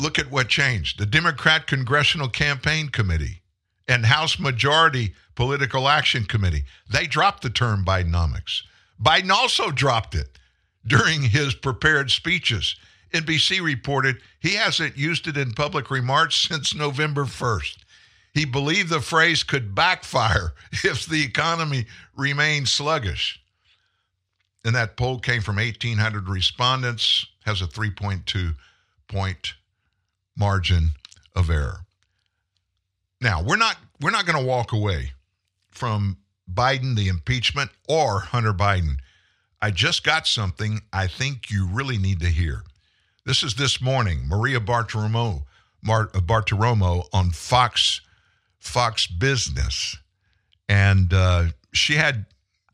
Look at what changed. The Democrat Congressional Campaign Committee and House Majority Political Action Committee. They dropped the term Bidenomics. Biden also dropped it during his prepared speeches. NBC reported he hasn't used it in public remarks since November 1st. He believed the phrase could backfire if the economy remained sluggish. And that poll came from 1,800 respondents, has a 3.2-point margin of error. Now, we're not going to walk away from Biden, the impeachment, or Hunter Biden. I just got something I think you really need to hear. This is this morning, Maria Bartiromo on Fox Business. And she had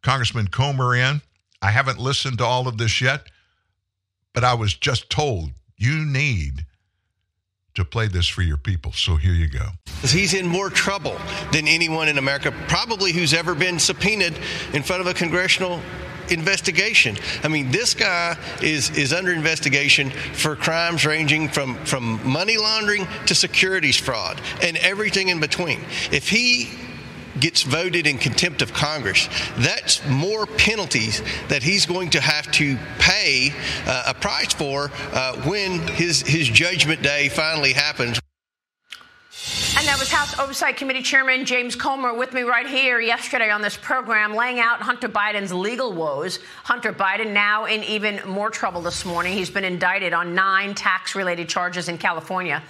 Congressman Comer in. I haven't listened to all of this yet, but I was just told you need to play this for your people. So here you go. He's in more trouble than anyone in America, probably who's ever been subpoenaed in front of a congressional investigation. I mean, this guy is under investigation for crimes ranging from money laundering to securities fraud and everything in between. If he gets voted in contempt of Congress, that's more penalties that he's going to have to pay a price for when his judgment day finally happens. And that was House Oversight Committee Chairman James Comer with me right here yesterday on this program, laying out Hunter Biden's legal woes. Hunter Biden now in even more trouble this morning. He's been indicted on 9 tax-related charges in California.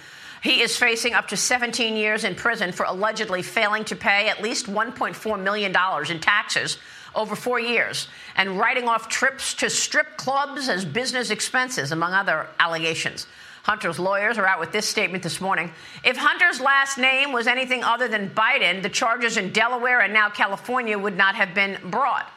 He is facing up to 17 years in prison for allegedly failing to pay at least $1.4 million in taxes over 4 years and writing off trips to strip clubs as business expenses, among other allegations. Hunter's lawyers are out with this statement this morning. If Hunter's last name was anything other than Biden, the charges in Delaware and now California would not have been brought.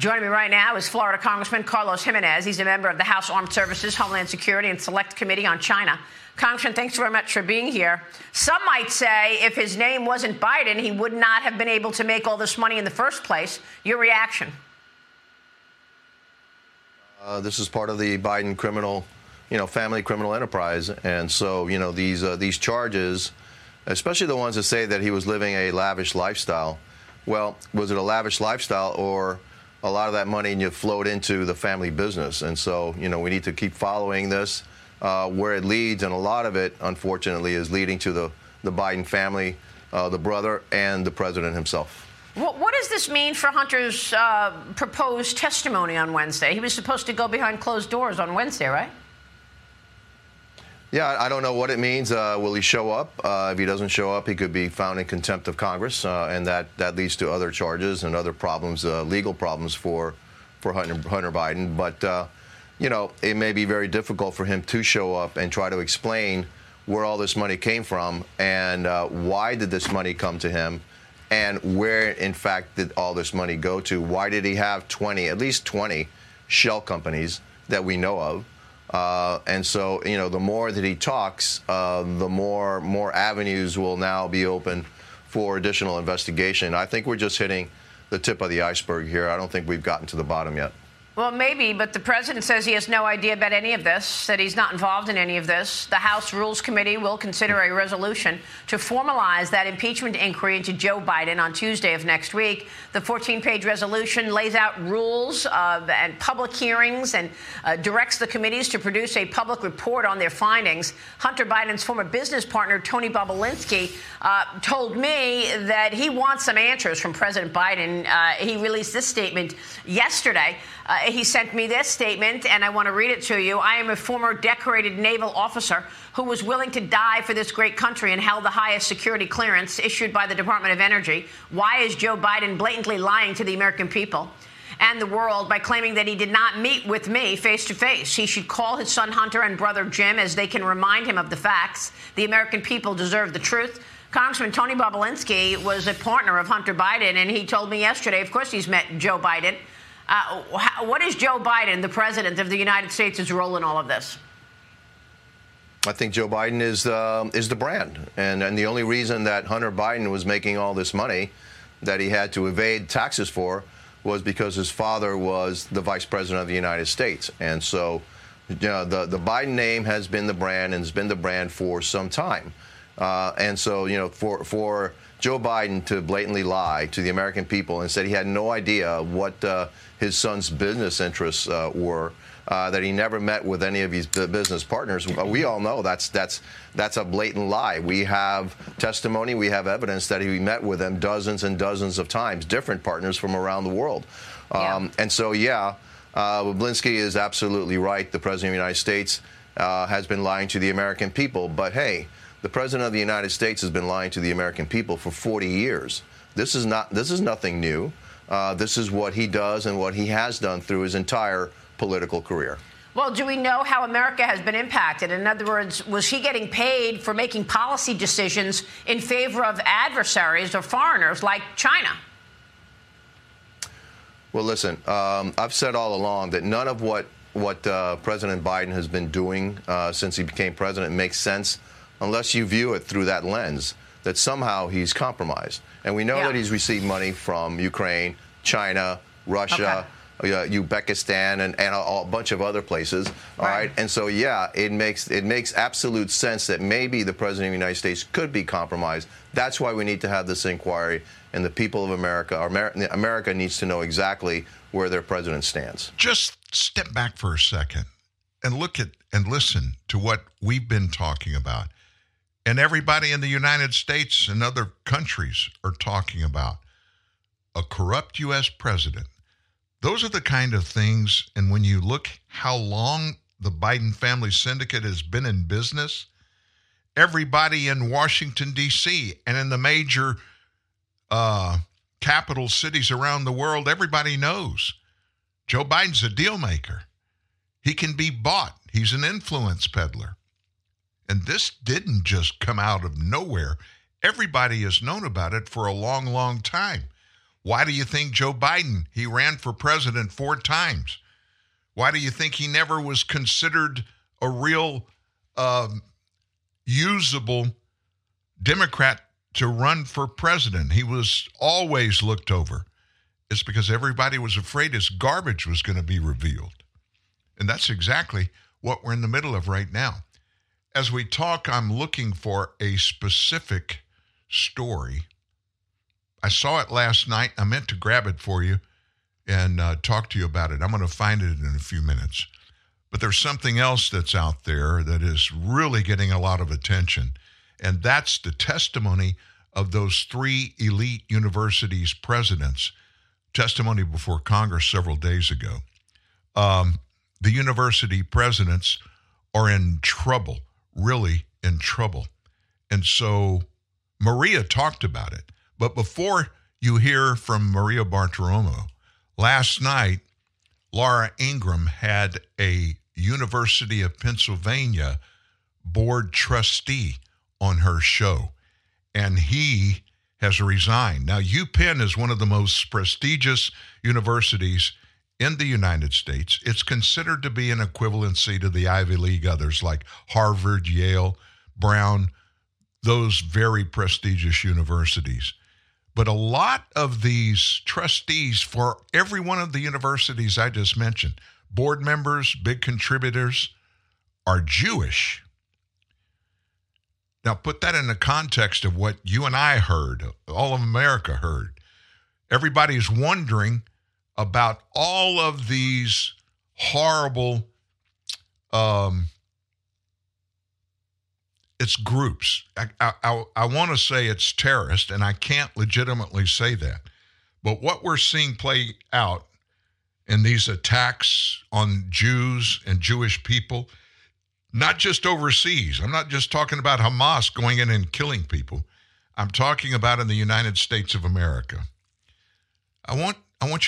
Joining me right now is Florida Congressman Carlos Jimenez. He's a member of the House Armed Services, Homeland Security, and Select Committee on China. Congressman, thanks very much for being here. Some might say if his name wasn't Biden, he would not have been able to make all this money in the first place. Your reaction? This is part of the Biden family criminal enterprise. And so, these charges, especially the ones that say that he was living a lavish lifestyle. Well, was it a lavish lifestyle or a lot of that money and you flowed into the family business? And so, we need to keep following this. Where it leads, and a lot of it, unfortunately, is leading to the Biden family, the brother, and the president himself. What does this mean for Hunter's proposed testimony on Wednesday? He was supposed to go behind closed doors on Wednesday, right? Yeah, I don't know what it means. Will he show up? If he doesn't show up, he could be found in contempt of Congress, and that leads to other charges and other problems, legal problems for Hunter Biden. But it may be very difficult for him to show up and try to explain where all this money came from and why did this money come to him and where, in fact, did all this money go to? Why did he have at least 20 shell companies that we know of? And so, the more that he talks, the more avenues will now be open for additional investigation. I think we're just hitting the tip of the iceberg here. I don't think we've gotten to the bottom yet. Well, maybe, but the president says he has no idea about any of this, that he's not involved in any of this. The House Rules Committee will consider a resolution to formalize that impeachment inquiry into Joe Biden on Tuesday of next week. The 14-page resolution lays out rules and public hearings and directs the committees to produce a public report on their findings. Hunter Biden's former business partner, Tony Bobulinski, told me that he wants some answers from President Biden. He released this statement yesterday. He sent me this statement, and I want to read it to you. I am a former decorated naval officer who was willing to die for this great country and held the highest security clearance issued by the Department of Energy. Why is Joe Biden blatantly lying to the American people and the world by claiming that he did not meet with me face-to-face? He should call his son Hunter and brother Jim, as they can remind him of the facts. The American people deserve the truth. Congressman Tony Bobulinski was a partner of Hunter Biden, and he told me yesterday, of course, he's met Joe Biden. What is Joe Biden, the president of the United States' role in all of this? I think Joe Biden is the brand. And the only reason that Hunter Biden was making all this money that he had to evade taxes for was because his father was the vice president of the United States. And so the Biden name has been the brand and has been the brand for some time. And so, you know, for Joe Biden to blatantly lie to the American people and said he had no idea what his son's business interests were, that he never met with any of his business partners. We all know that's a blatant lie. We have testimony, we have evidence that he met with them dozens and dozens of times, different partners from around the world. And so, Bobulinski is absolutely right. The president of the United States has been lying to the American people. But hey, the president of the United States has been lying to the American people for 40 years. This is nothing new. This is what he does and what he has done through his entire political career. Well, do we know how America has been impacted? In other words, was he getting paid for making policy decisions in favor of adversaries or foreigners like China? Well, listen, I've said all along that none of what President Biden has been doing since he became president makes sense unless you view it through that lens, that somehow he's compromised. And we know that he's received money from Ukraine, China, Russia, Uzbekistan, and a bunch of other places. All right. And so, it makes absolute sense that maybe the president of the United States could be compromised. That's why we need to have this inquiry. And the people of America, America needs to know exactly where their president stands. Just step back for a second and look at and listen to what we've been talking about. And everybody in the United States and other countries are talking about a corrupt U.S. president. Those are the kind of things, and when you look how long the Biden family syndicate has been in business, everybody in Washington, D.C., and in the major capital cities around the world, everybody knows Joe Biden's a deal maker. He can be bought. He's an influence peddler. And this didn't just come out of nowhere. Everybody has known about it for a long, long time. Why do you think Joe Biden, he ran for president 4 times? Why do you think he never was considered a real usable Democrat to run for president? He was always looked over. It's because everybody was afraid his garbage was going to be revealed. And that's exactly what we're in the middle of right now. As we talk, I'm looking for a specific story. I saw it last night. I meant to grab it for you and talk to you about it. I'm going to find it in a few minutes. But there's something else that's out there that is really getting a lot of attention, and that's the testimony of those 3 elite universities' presidents, testimony before Congress several days ago. The university presidents are in trouble, really in trouble. And so Maria talked about it. But before you hear from Maria Bartiromo, last night, Laura Ingraham had a University of Pennsylvania board trustee on her show, and he has resigned. Now, UPenn is one of the most prestigious universities in the United States. It's considered to be an equivalency to the Ivy League, others like Harvard, Yale, Brown, those very prestigious universities. But a lot of these trustees for every one of the universities I just mentioned, board members, big contributors, are Jewish. Now, put that in the context of what you and I heard, all of America heard. Everybody's wondering about all of these horrible, it's groups. I want to say it's terrorist, and I can't legitimately say that. But what we're seeing play out in these attacks on Jews and Jewish people, not just overseas. I'm not just talking about Hamas going in and killing people. I'm talking about in the United States of America. I want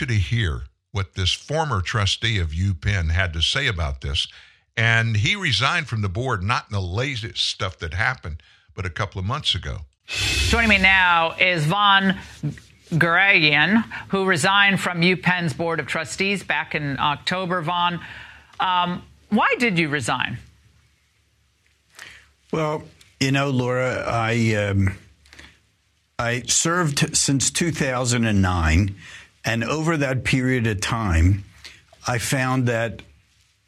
you to hear what this former trustee of UPenn had to say about this. And he resigned from the board, not in the latest stuff that happened, but a couple of months ago. Joining me now is Von Geragian, who resigned from UPenn's Board of Trustees back in October. Von, why did you resign? Well, you know, Laura, I served since 2009, and over that period of time, I found that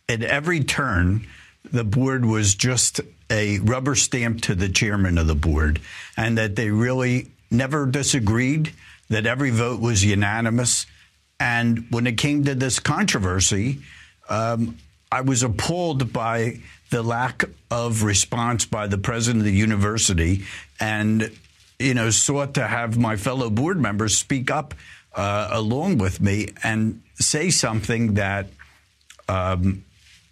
at every turn, the board was just a rubber stamp to the chairman of the board, and that they really never disagreed, that every vote was unanimous. And when it came to this controversy, I was appalled by the lack of response by the president of the university and, you know, sought to have my fellow board members speak up along with me and say something that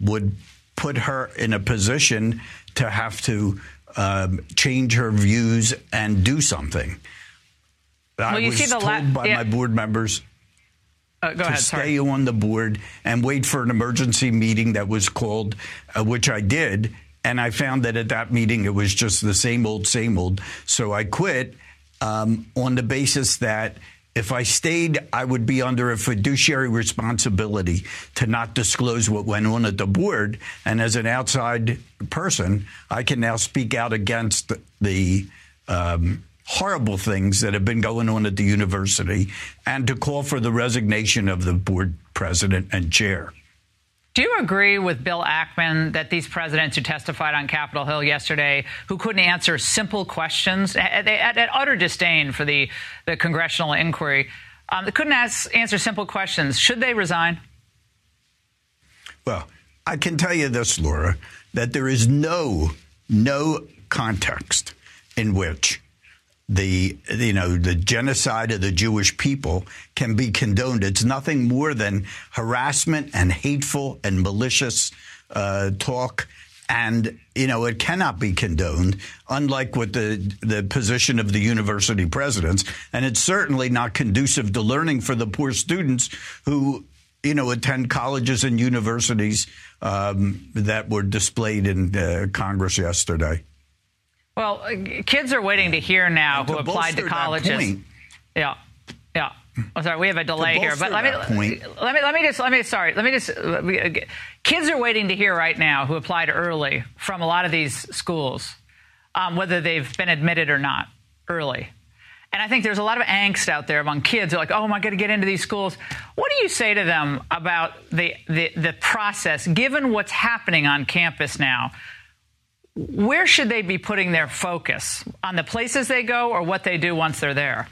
would put her in a position to have to change her views and do something. Well, I was told by my board members to stay on the board and wait for an emergency meeting that was called, which I did. And I found that at that meeting, it was just the same old, same old. So I quit on the basis that if I stayed, I would be under a fiduciary responsibility to not disclose what went on at the board. And as an outside person, I can now speak out against the horrible things that have been going on at the university and to call for the resignation of the board president and chair. Do you agree with Bill Ackman that these presidents who testified on Capitol Hill yesterday, who couldn't answer simple questions, they had utter disdain for the congressional inquiry, they couldn't answer simple questions. Should they resign? Well, I can tell you this, Laura, that there is no context in which the genocide of the Jewish people can be condoned. It's nothing more than harassment and hateful and malicious talk. And, you know, it cannot be condoned, unlike with the position of the university presidents. And it's certainly not conducive to learning for the poor students who, you know, attend colleges and universities that were displayed in Congress yesterday. Well, kids are waiting to hear now who applied to colleges. Point, yeah. Oh, sorry, we have a delay here, but kids are waiting to hear right now who applied early from a lot of these schools, whether they've been admitted or not early. And I think there's a lot of angst out there among kids. They're like, oh, am I going to get into these schools? What do you say to them about the process, given what's happening on campus now? Where should they be putting their focus? On the places they go or what they do once they're there?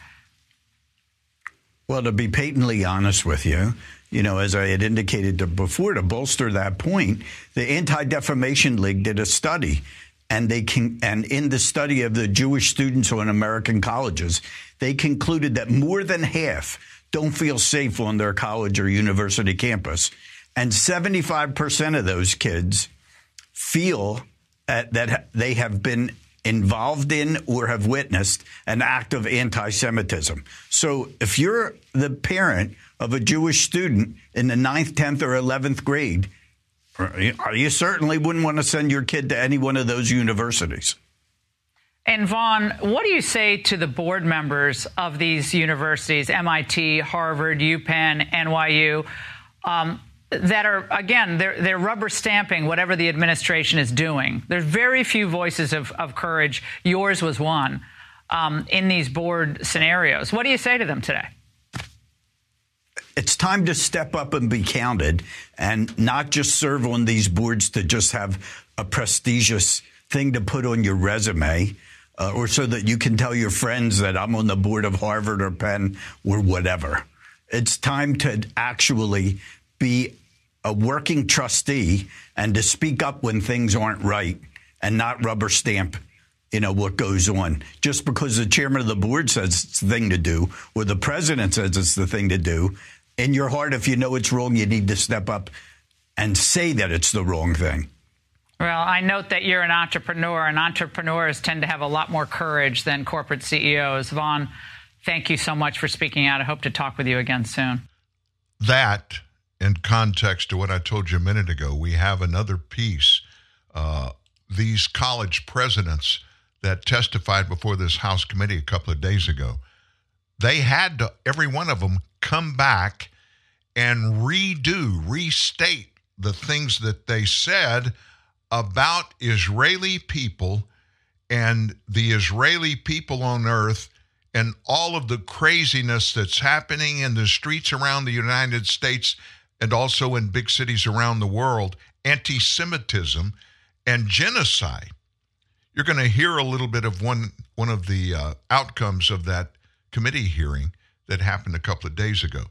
Well, to be patently honest with you, you know, as I had indicated before, to bolster that point, the Anti-Defamation League did a study, and in the study of the Jewish students on American colleges, they concluded that more than half don't feel safe on their college or university campus. And 75% of those kids feel that they have been involved in or have witnessed an act of anti-Semitism. So if you're the parent of a Jewish student in the 9th, 10th or 11th grade, you certainly wouldn't want to send your kid to any one of those universities. And Vaughn, what do you say to the board members of these universities, MIT, Harvard, UPenn, NYU, that are, again, they're rubber stamping whatever the administration is doing? There's very few voices of courage. Yours was one in these board scenarios. What do you say to them today? It's time to step up and be counted and not just serve on these boards to just have a prestigious thing to put on your resume or so that you can tell your friends that I'm on the board of Harvard or Penn or whatever. It's time to actually be a working trustee and to speak up when things aren't right and not rubber stamp, you know, what goes on. Just because the chairman of the board says it's the thing to do or the president says it's the thing to do, in your heart, if you know it's wrong, you need to step up and say that it's the wrong thing. Well, I note that you're an entrepreneur, and entrepreneurs tend to have a lot more courage than corporate CEOs. Vaughn, thank you so much for speaking out. I hope to talk with you again soon. That, in context to what I told you a minute ago, we have another piece. These college presidents that testified before this House committee a couple of days ago, they had to, every one of them, come back and restate the things that they said about Israeli people and the Israeli people on earth and all of the craziness that's happening in the streets around the United States and also in big cities around the world, anti-Semitism and genocide. You're going to hear a little bit of one of the outcomes of that committee hearing that happened a couple of days ago.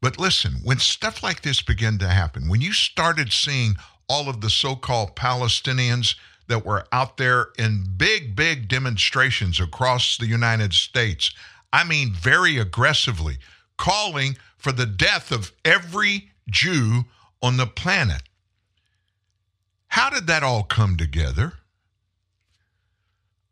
But listen, when stuff like this began to happen, when you started seeing all of the so-called Palestinians that were out there in big, big demonstrations across the United States, I mean very aggressively, calling for the death of every Jew on the planet. How did that all come together?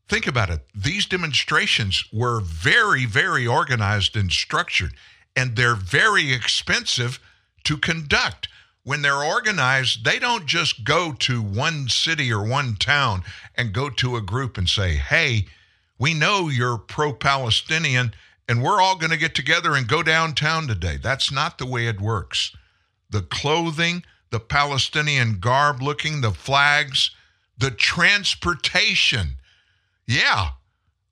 Think about it. These demonstrations were very, very organized and structured, and they're very expensive to conduct. When they're organized, they don't just go to one city or one town and go to a group and say, hey, we know you're pro-Palestinian, and we're all going to get together and go downtown today. That's not the way it works. The clothing, the Palestinian garb looking, the flags, the transportation. Yeah,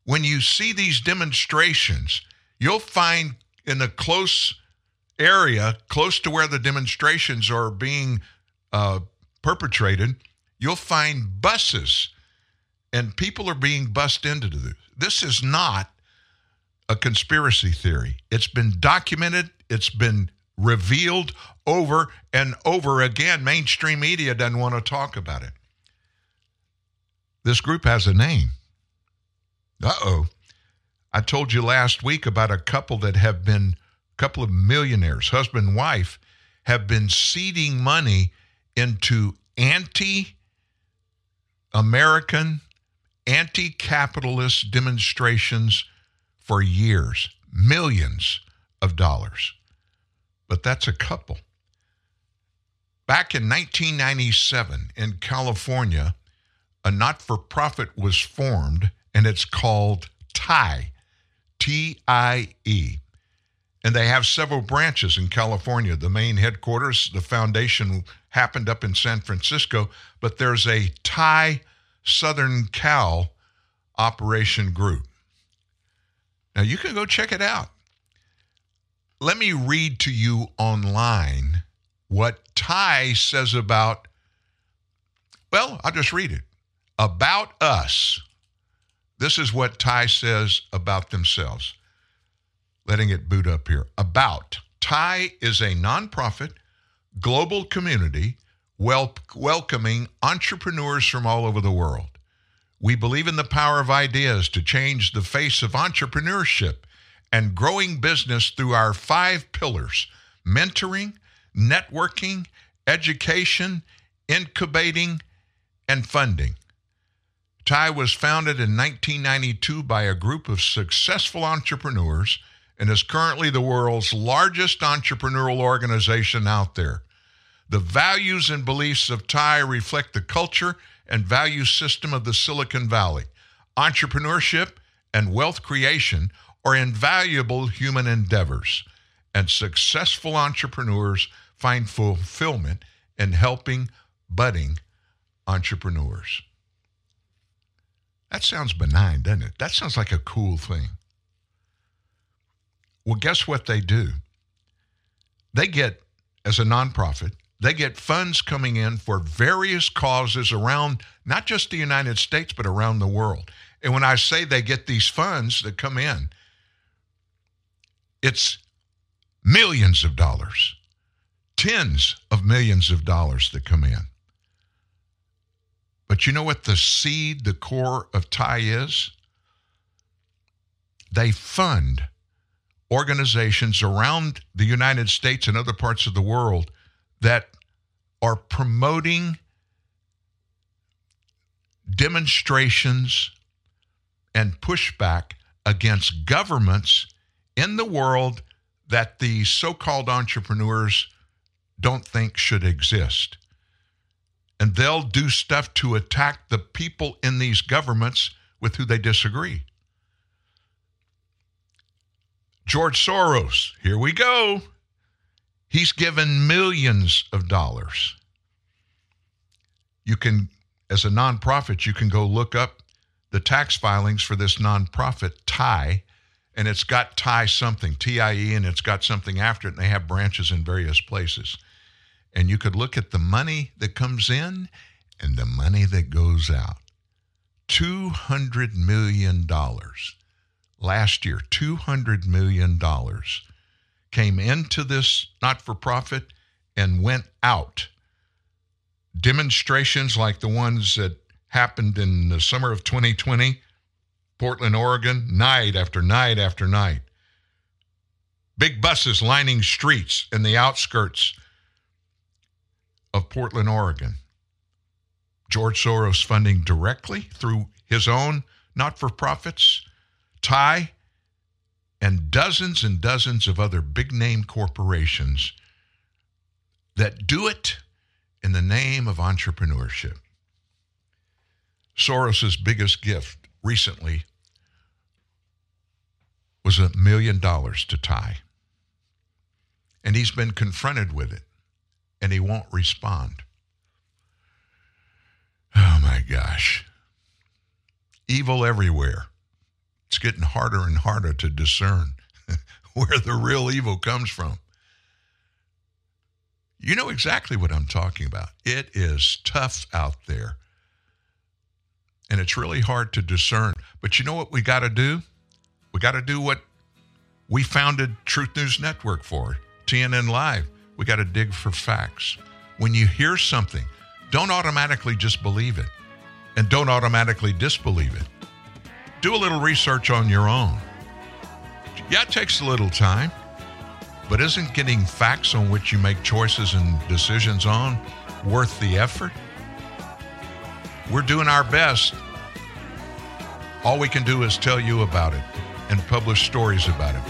when you see these demonstrations, you'll find in a close area, close to where the demonstrations are being perpetrated, you'll find buses, and people are being bussed into this. This is not a conspiracy theory. It's been documented. It's been revealed over and over again. Mainstream media doesn't want to talk about it. This group has a name. Uh-oh. I told you last week about a couple that have been, couple of millionaires, husband and wife, have been seeding money into anti-American, anti-capitalist demonstrations for years, millions of dollars. But that's a couple. Back in 1997 in California, a not-for-profit was formed, and it's called TIE, T-I-E. And they have several branches in California. The main headquarters, the foundation happened up in San Francisco, but there's a TIE Southern Cal operation group. Now, you can go check it out. Let me read to you online what TIE says about, well, I'll just read it. About us. This is what TIE says about themselves. Letting it boot up here. About. TIE is a nonprofit, global community welcoming entrepreneurs from all over the world. We believe in the power of ideas to change the face of entrepreneurship and growing business through our 5 pillars: mentoring, networking, education, incubating, and funding. TIE was founded in 1992 by a group of successful entrepreneurs and is currently the world's largest entrepreneurial organization out there. The values and beliefs of TIE reflect the culture and value system of the Silicon Valley. Entrepreneurship and wealth creation are invaluable human endeavors, and successful entrepreneurs find fulfillment in helping budding entrepreneurs. That sounds benign, doesn't it? That sounds like a cool thing. Well, guess what they do? They get, as a nonprofit, they get funds coming in for various causes around not just the United States, but around the world. And when I say they get these funds that come in, it's millions of dollars, tens of millions of dollars that come in. But you know what the seed, the core of TIE is? They fund organizations around the United States and other parts of the world that are promoting demonstrations and pushback against governments in the world that the so-called entrepreneurs don't think should exist. And they'll do stuff to attack the people in these governments with who they disagree. George Soros, here we go. He's given millions of dollars. You can, as a nonprofit, you can go look up the tax filings for this nonprofit, TIE, and it's got TIE something, T-I-E, and it's got something after it, and they have branches in various places. And you could look at the money that comes in and the money that goes out. $200 million. Last year, $200 million came into this not-for-profit and went out. Demonstrations like the ones that happened in the summer of 2020, Portland, Oregon, night after night after night. Big buses lining streets in the outskirts of Portland, Oregon. George Soros funding directly through his own not-for-profits, TIE, and dozens of other big-name corporations that do it in the name of entrepreneurship. Soros's biggest gift recently was $1 million to TIE. And he's been confronted with it, and he won't respond. Oh, my gosh. Evil everywhere. It's getting harder and harder to discern where the real evil comes from. You know exactly what I'm talking about. It is tough out there. And it's really hard to discern. But you know what we got to do? We got to do what we founded Truth News Network for, TNN Live. We got to dig for facts. When you hear something, don't automatically just believe it, and don't automatically disbelieve it. Do a little research on your own. Yeah, it takes a little time, but isn't getting facts on which you make choices and decisions on worth the effort? We're doing our best. All we can do is tell you about it and publish stories about it.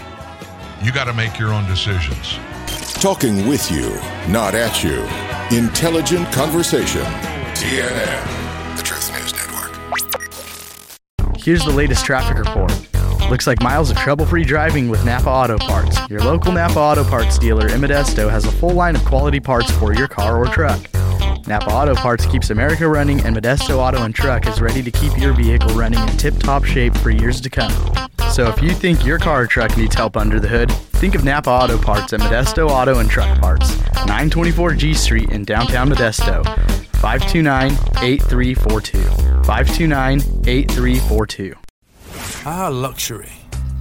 You got to make your own decisions. Talking with you, not at you. Intelligent conversation. TNN, the Truth News Network. Here's the latest traffic report. Looks like miles of trouble-free driving with Napa Auto Parts. Your local Napa Auto Parts dealer in Modesto has a full line of quality parts for your car or truck. Napa Auto Parts keeps America running, and Modesto Auto and Truck is ready to keep your vehicle running in tip-top shape for years to come. So if you think your car or truck needs help under the hood, think of Napa Auto Parts at Modesto Auto and Truck Parts, 924 G Street in downtown Modesto, 529-8342, 529-8342. Ah, luxury.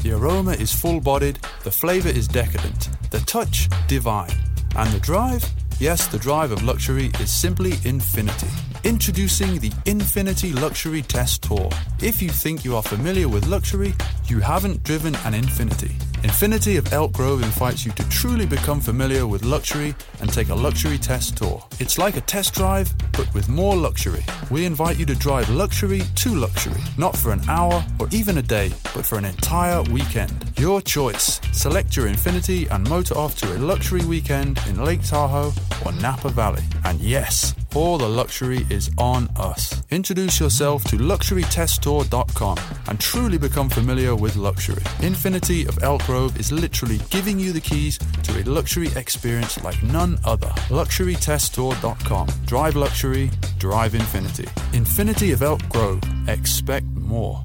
The aroma is full-bodied, the flavor is decadent, the touch divine, and the drive? Yes, the drive of luxury is simply Infinity. Introducing the Infinity Luxury Test Tour. If you think you are familiar with luxury, you haven't driven an Infinity. Infinity of Elk Grove invites you to truly become familiar with luxury and take a luxury test tour. It's like a test drive, but with more luxury. We invite you to drive luxury to luxury, not for an hour or even a day, but for an entire weekend. Your choice. Select your Infinity and motor off to a luxury weekend in Lake Tahoe or Napa Valley. And yes, all the luxury is on us. Introduce yourself to luxurytesttour.com and truly become familiar with luxury. Infinity of Elk Grove is literally giving you the keys to a luxury experience like none other. LuxuryTestTour.com. Drive luxury, drive Infinity. Infinity of Elk Grove. Expect more.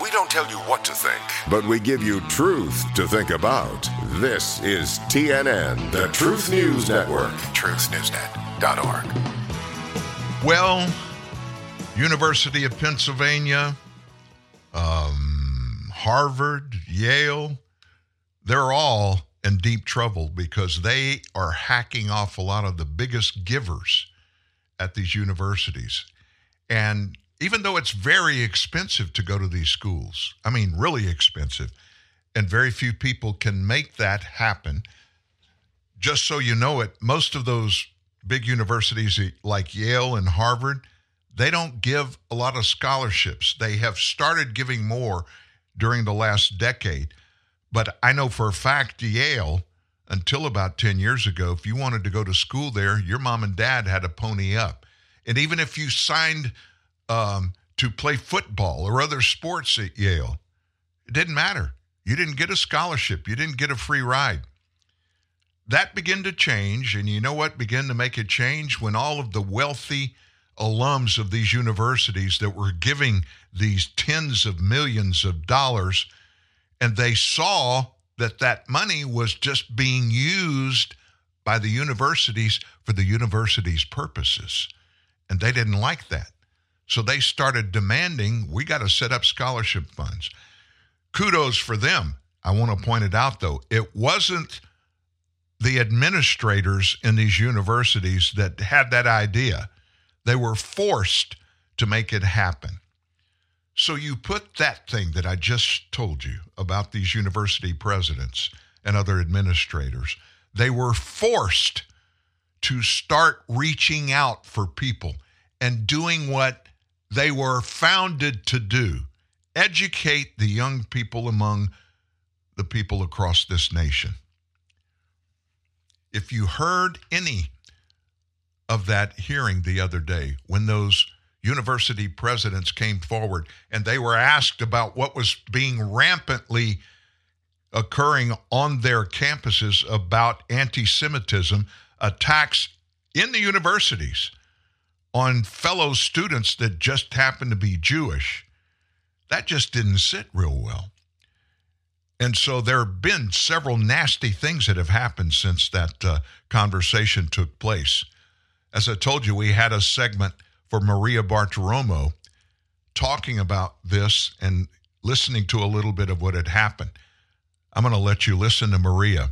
We don't tell you what to think, but we give you truth to think about. This is TNN, the Truth News Network. TruthNewsNet.org. Well, University of Pennsylvania, Harvard, Yale, they're all in deep trouble because they are hacking off a lot of the biggest givers at these universities. And even though it's very expensive to go to these schools, I mean really expensive, and very few people can make that happen, just so you know it, most of those big universities like Yale and Harvard, they don't give a lot of scholarships. They have started giving more during the last decade. But I know for a fact Yale, until about 10 years ago, if you wanted to go to school there, your mom and dad had to pony up. And even if you signed to play football or other sports at Yale, it didn't matter. You didn't get a scholarship. You didn't get a free ride. That began to change, and you know what began to make a change? When all of the wealthy alums of these universities that were giving these tens of millions of dollars, and they saw that that money was just being used by the universities for the university's purposes. And they didn't like that. So they started demanding, we got to set up scholarship funds. Kudos for them. I want to point it out, though. It wasn't the administrators in these universities that had that idea. They were forced to make it happen. So you put that thing that I just told you about these university presidents and other administrators. They were forced to start reaching out for people and doing what they were founded to do, educate the young people among the people across this nation. If you heard any of that hearing the other day when those university presidents came forward and they were asked about what was being rampantly occurring on their campuses about anti-Semitism, attacks in the universities on fellow students that just happened to be Jewish, that just didn't sit real well. And so there have been several nasty things that have happened since that conversation took place. As I told you, we had a segment for Maria Bartiromo talking about this and listening to a little bit of what had happened. I'm going to let you listen to Maria,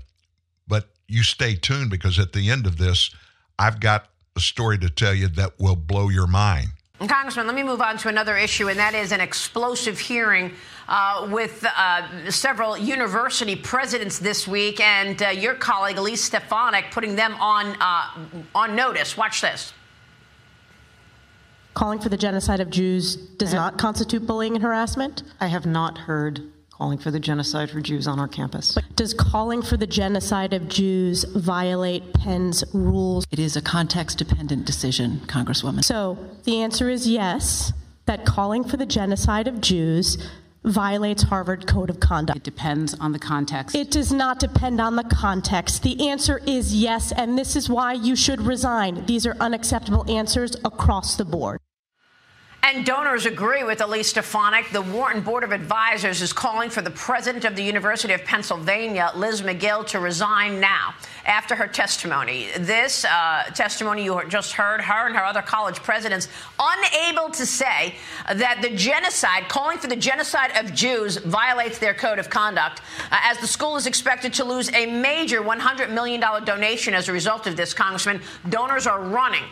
but you stay tuned because at the end of this, I've got a story to tell you that will blow your mind. Congressman, let me move on to another issue, and that is an explosive hearing with several university presidents this week, and your colleague Elise Stefanik putting them on notice. Watch this. Calling for the genocide of Jews does not constitute bullying and harassment? I have not heard calling for the genocide for Jews on our campus. But does calling for the genocide of Jews violate Penn's rules? It is a context-dependent decision, Congresswoman. So the answer is yes, that calling for the genocide of Jews violates Harvard Code of Conduct. It depends on the context. It does not depend on the context. The answer is yes, and this is why you should resign. These are unacceptable answers across the board. And donors agree with Elise Stefanik. The Wharton Board of Advisors is calling for the president of the University of Pennsylvania, Liz Magill, to resign now after her testimony. This testimony you just heard, her and her other college presidents unable to say that the genocide, calling for the genocide of Jews, violates their code of conduct, as the school is expected to lose a major $100 million donation as a result of this, Congressman. Donors are running.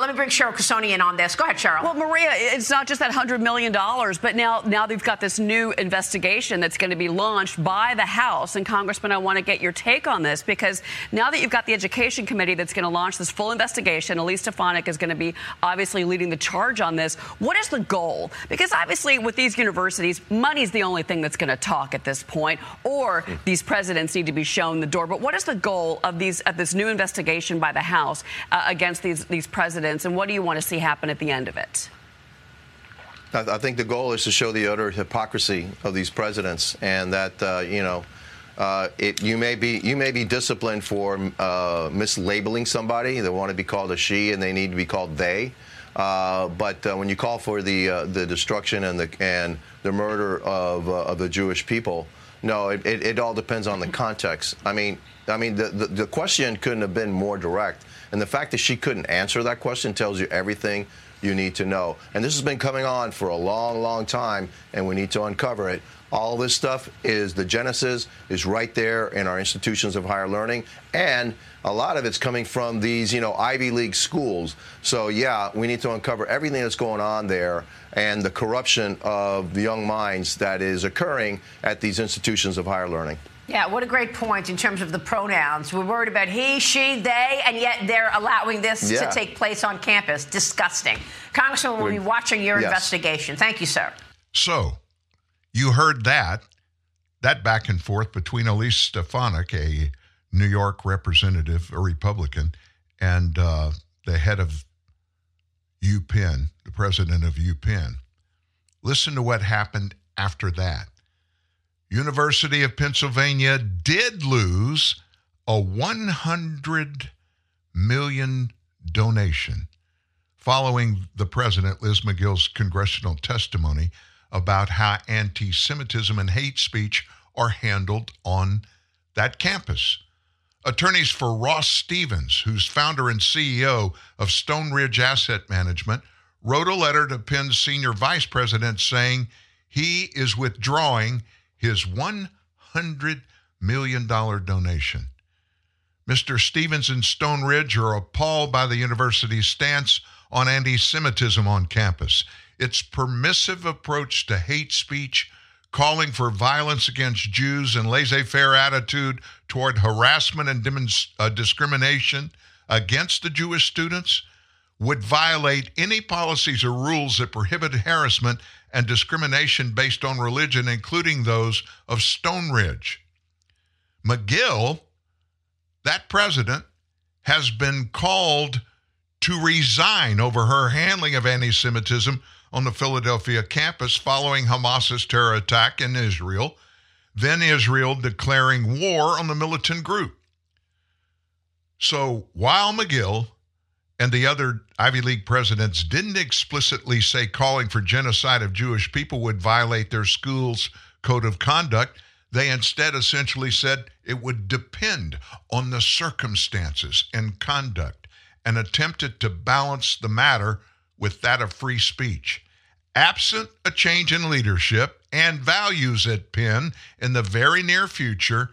Let me bring Cheryl Cassoni in on this. Go ahead, Cheryl. Well, Maria, it's not just that $100 million, but now they've got this new investigation that's going to be launched by the House. And, Congressman, I want to get your take on this, because now that you've got the Education Committee that's going to launch this full investigation, Elise Stefanik is going to be obviously leading the charge on this. What is the goal? Because, obviously, with these universities, money's the only thing that's going to talk at this point, or these presidents need to be shown the door. But what is the goal of this new investigation by the House against these presidents? And what do you want to see happen at the end of it? I think the goal is to show the utter hypocrisy of these presidents, and that you may be disciplined for mislabeling somebody. They want to be called a she, and they need to be called they. But when you call for the destruction and the murder of the Jewish people, no, it all depends on the context. I mean, the question couldn't have been more direct. And the fact that she couldn't answer that question tells you everything you need to know. And this has been coming on for a long, long time, and we need to uncover it. All this stuff is the genesis, is right there in our institutions of higher learning. And a lot of it's coming from these, Ivy League schools. So, yeah, we need to uncover everything that's going on there and the corruption of the young minds that is occurring at these institutions of higher learning. Yeah, what a great point in terms of the pronouns. We're worried about he, she, they, and yet they're allowing this to take place on campus. Disgusting. Congressman, we'll be watching your investigation. Thank you, sir. So you heard that back and forth between Elise Stefanik, a New York representative, a Republican, and the head of UPenn, the president of UPenn. Listen to what happened after that. University of Pennsylvania did lose a $100 million donation following the president, Liz Magill's congressional testimony about how anti-Semitism and hate speech are handled on that campus. Attorneys for Ross Stevens, who's founder and CEO of Stone Ridge Asset Management, wrote a letter to Penn's senior vice president saying he is withdrawing his $100 million donation. Mr. Stevens and Stone Ridge are appalled by the university's stance on anti-Semitism on campus. Its permissive approach to hate speech, calling for violence against Jews and laissez-faire attitude toward harassment and discrimination against the Jewish students would violate any policies or rules that prohibit harassment and discrimination based on religion, including those of Stone Ridge. Magill, that president, has been called to resign over her handling of anti-Semitism on the Philadelphia campus following Hamas's terror attack in Israel, then Israel declaring war on the militant group. So while Magill and the other Ivy League presidents didn't explicitly say calling for genocide of Jewish people would violate their school's code of conduct, they instead essentially said it would depend on the circumstances and conduct, and attempted to balance the matter with that of free speech. Absent a change in leadership and values at Penn in the very near future,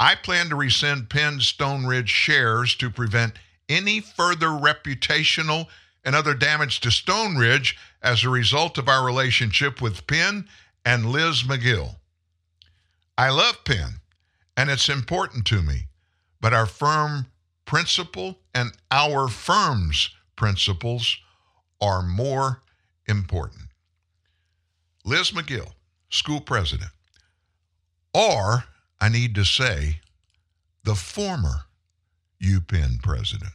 I plan to rescind Penn's Stone Ridge shares to prevent any further reputational and other damage to Stone Ridge as a result of our relationship with Penn and Liz Magill. I love Penn, and it's important to me, but our firm principle and our firm's principles are more important. Liz Magill, school president, or I need to say, the former UPenn president.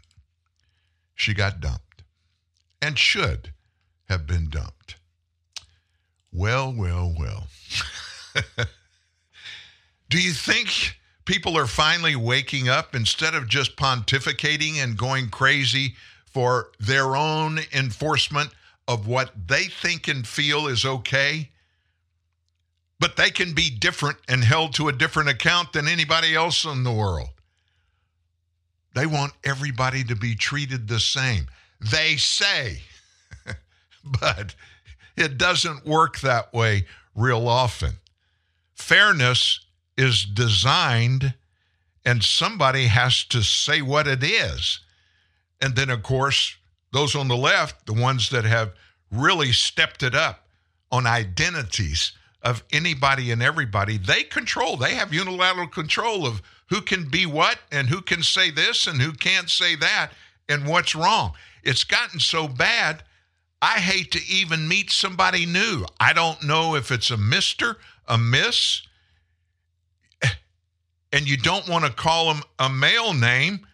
She got dumped and should have been dumped. Well. Do you think people are finally waking up instead of just pontificating and going crazy for their own enforcement of what they think and feel is okay? But they can be different and held to a different account than anybody else in the world. They want everybody to be treated the same. They say, but it doesn't work that way real often. Fairness is designed, and somebody has to say what it is. And then, of course, those on the left, the ones that have really stepped it up on identities of anybody and everybody, they control. They have unilateral control of who can be what and who can say this and who can't say that and what's wrong. It's gotten so bad, I hate to even meet somebody new. I don't know if it's a mister, a miss, and you don't want to call them a male name,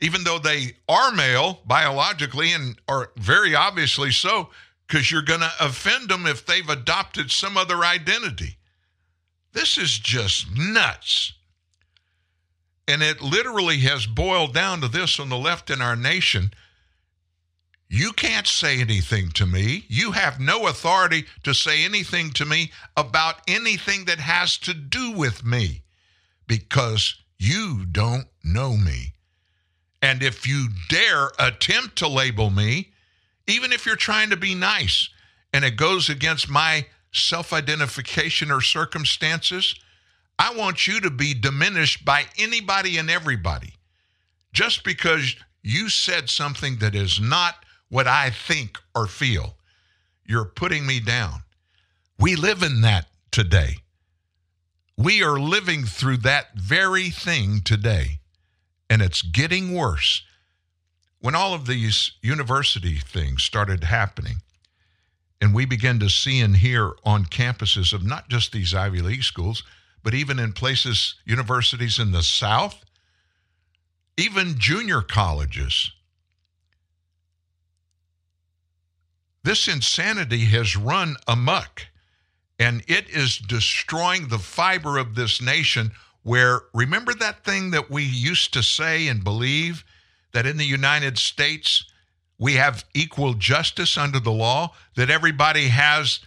even though they are male biologically and are very obviously so, because you're going to offend them if they've adopted some other identity. This is just nuts. And it literally has boiled down to this on the left in our nation. You can't say anything to me. You have no authority to say anything to me about anything that has to do with me, because you don't know me. And if you dare attempt to label me, even if you're trying to be nice, and it goes against my self-identification or circumstances, I want you to be diminished by anybody and everybody just because you said something that is not what I think or feel. You're putting me down. We live in that today. We are living through that very thing today, and it's getting worse. When all of these university things started happening, and we began to see and hear on campuses of not just these Ivy League schools, but even in places, universities in the South, even junior colleges. This insanity has run amok, and it is destroying the fiber of this nation where, remember that thing that we used to say and believe, that in the United States we have equal justice under the law, that everybody has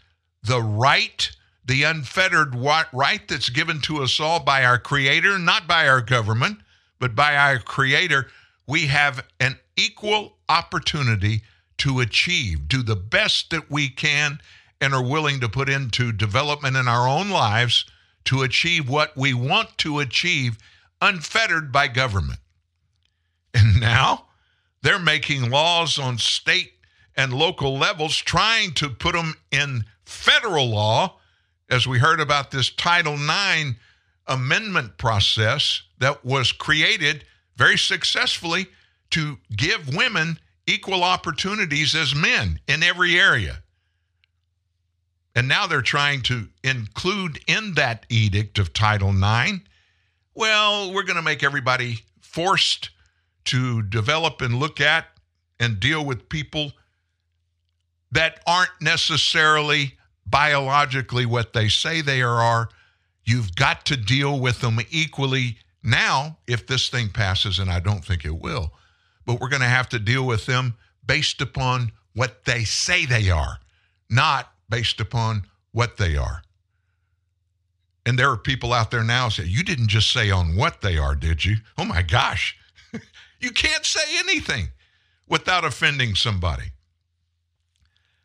the right, the unfettered right that's given to us all by our Creator, not by our government, but by our Creator. We have an equal opportunity to achieve, do the best that we can and are willing to put into development in our own lives to achieve what we want to achieve, unfettered by government. And now they're making laws on state and local levels, trying to put them in federal law, as we heard about this Title IX amendment process that was created very successfully to give women equal opportunities as men in every area. And now they're trying to include in that edict of Title IX, well, we're going to make everybody forced to develop and look at and deal with people that aren't necessarily biologically what they say they are. You've got to deal with them equally now if this thing passes, and I don't think it will. But we're going to have to deal with them based upon what they say they are, not based upon what they are. And there are people out there now say, you didn't just say on what they are, did you? Oh my gosh, you can't say anything without offending somebody.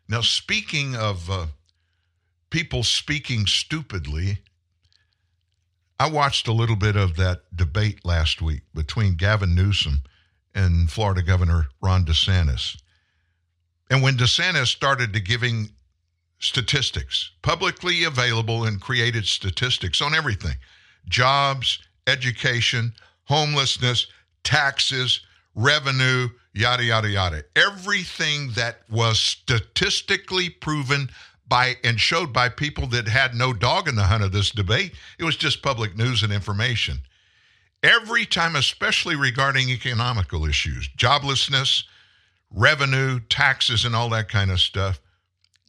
Now, speaking of people speaking stupidly, I watched a little bit of that debate last week between Gavin Newsom and Florida Governor Ron DeSantis. And when DeSantis started to giving statistics, publicly available and created statistics on everything, jobs, education, homelessness, taxes, revenue, yada, yada, yada. Everything that was statistically proven by and showed by people that had no dog in the hunt of this debate. It was just public news and information. Every time, especially regarding economical issues, joblessness, revenue, taxes, and all that kind of stuff,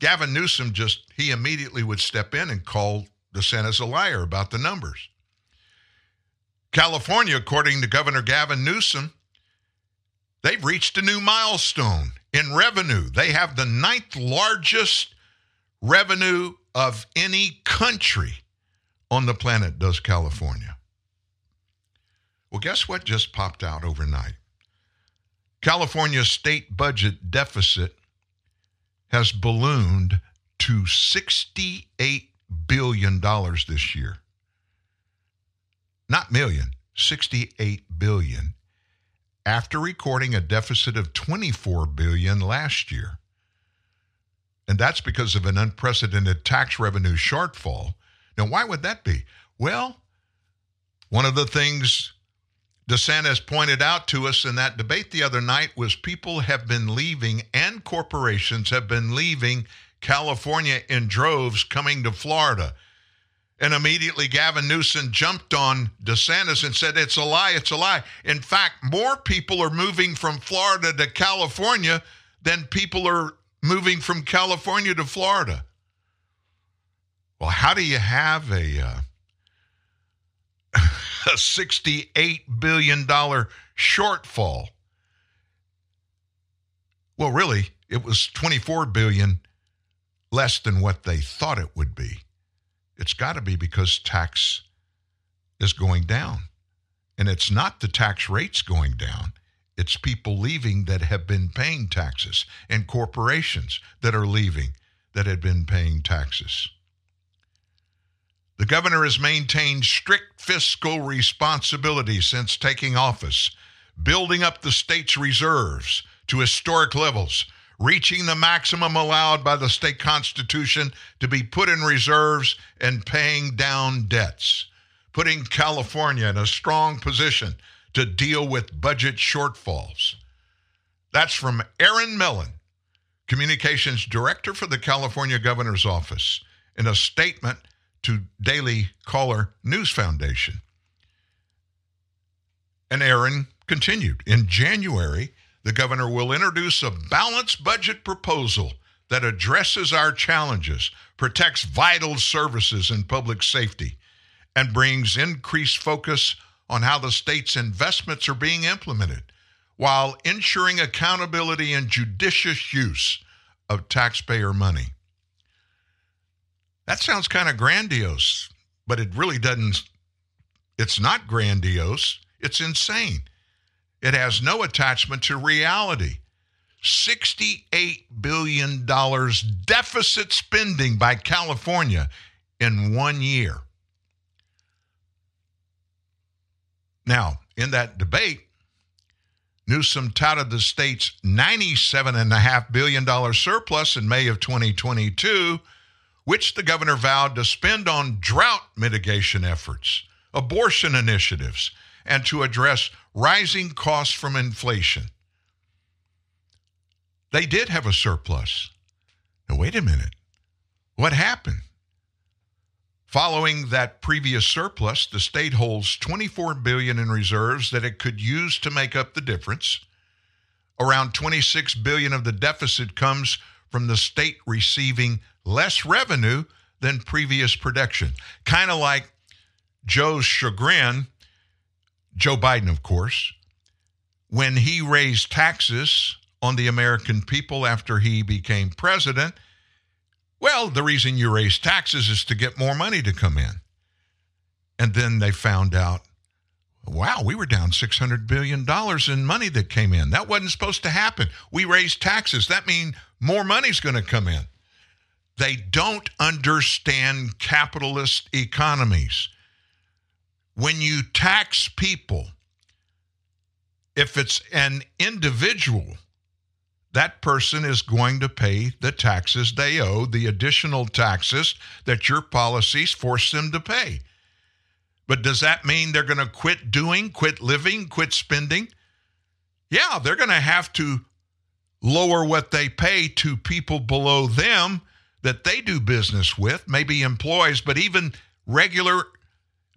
Gavin Newsom he immediately would step in and call DeSantis a liar about the numbers. California, according to Governor Gavin Newsom, they've reached a new milestone in revenue. They have the 9th largest revenue of any country on the planet, does California. Well, guess what just popped out overnight? California's state budget deficit has ballooned to $68 billion this year. Not million, $68 billion. After recording a deficit of $24 billion last year. And that's because of an unprecedented tax revenue shortfall. Now, why would that be? Well, one of the things DeSantis pointed out to us in that debate the other night was people have been leaving and corporations have been leaving California in droves coming to Florida. And immediately Gavin Newsom jumped on DeSantis and said, it's a lie, it's a lie. In fact, more people are moving from Florida to California than people are moving from California to Florida. Well, how do you have a $68 billion shortfall? Well, really, it was $24 billion less than what they thought it would be. It's got to be because tax is going down. And it's not the tax rates going down. It's people leaving that have been paying taxes and corporations that are leaving that had been paying taxes. The governor has maintained strict fiscal responsibility since taking office, building up the state's reserves to historic levels, reaching the maximum allowed by the state constitution to be put in reserves and paying down debts, putting California in a strong position to deal with budget shortfalls. That's from Aaron Mellon, communications director for the California Governor's Office, in a statement to Daily Caller News Foundation. And Aaron continued, in January, the governor will introduce a balanced budget proposal that addresses our challenges, protects vital services and public safety, and brings increased focus on how the state's investments are being implemented, while ensuring accountability and judicious use of taxpayer money. That sounds kind of grandiose, but it really doesn't. It's not grandiose. It's insane. It has no attachment to reality. $68 billion deficit spending by California in 1 year. Now, in that debate, Newsom touted the state's $97.5 billion surplus in May of 2022, which the governor vowed to spend on drought mitigation efforts, abortion initiatives, and to address rising costs from inflation. They did have a surplus. Now, wait a minute. What happened? Following that previous surplus, the state holds $24 billion in reserves that it could use to make up the difference. Around $26 billion of the deficit comes from the state receiving less revenue than previous prediction. Kind of like Joe's chagrin, Joe Biden, of course, when he raised taxes on the American people after he became president. Well, the reason you raise taxes is to get more money to come in. And then they found out, wow, we were down $600 billion in money that came in. That wasn't supposed to happen. We raised taxes. That means more money's going to come in. They don't understand capitalist economies. When you tax people, if it's an individual, that person is going to pay the taxes they owe, the additional taxes that your policies force them to pay. But does that mean they're going to quit doing, quit living, quit spending? Yeah, they're going to have to lower what they pay to people below them that they do business with, maybe employees, but even regular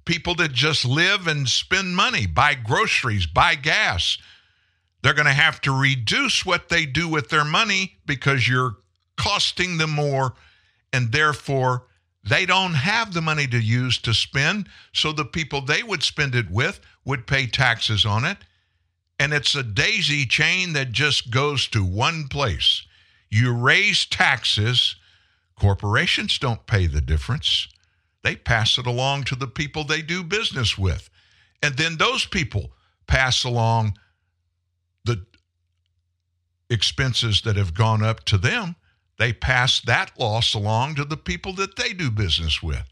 people that just live and spend money, buy groceries, buy gas. They're going to have to reduce what they do with their money because you're costing them more, and therefore they don't have the money to use to spend, so the people they would spend it with would pay taxes on it, and it's a daisy chain that just goes to one place. You raise taxes, corporations don't pay the difference. They pass it along to the people they do business with, and then those people pass along the expenses that have gone up to them. They pass that loss along to the people that they do business with.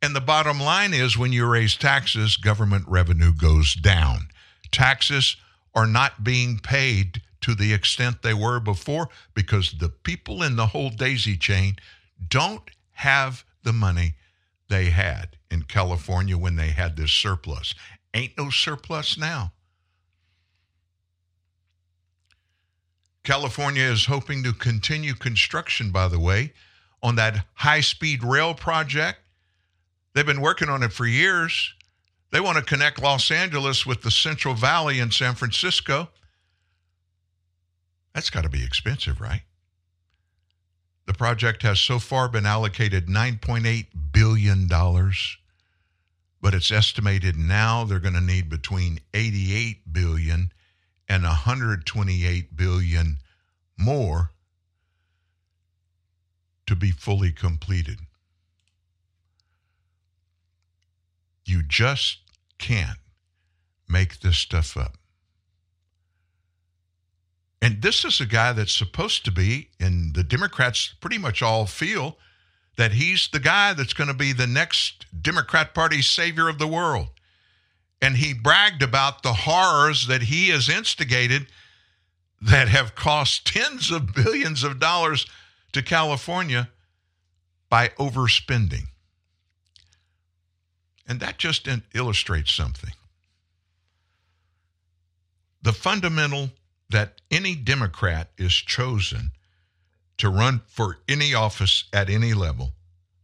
And the bottom line is, when you raise taxes, government revenue goes down. Taxes are not being paid to the extent they were before because the people in the whole daisy chain don't have the money they had in California when they had this surplus. Ain't no surplus now. California is hoping to continue construction, by the way, on that high-speed rail project. They've been working on it for years. They want to connect Los Angeles with the Central Valley in San Francisco. That's got to be expensive, right? The project has so far been allocated $9.8 billion, but it's estimated now they're going to need between $88 billion and $128 billion more to be fully completed. You just can't make this stuff up. And this is a guy that's supposed to be, and the Democrats pretty much all feel, that he's the guy that's going to be the next Democrat Party savior of the world. And he bragged about the horrors that he has instigated that have cost tens of billions of dollars to California by overspending. And that just illustrates something. The fundamental that any Democrat is chosen to run for any office at any level,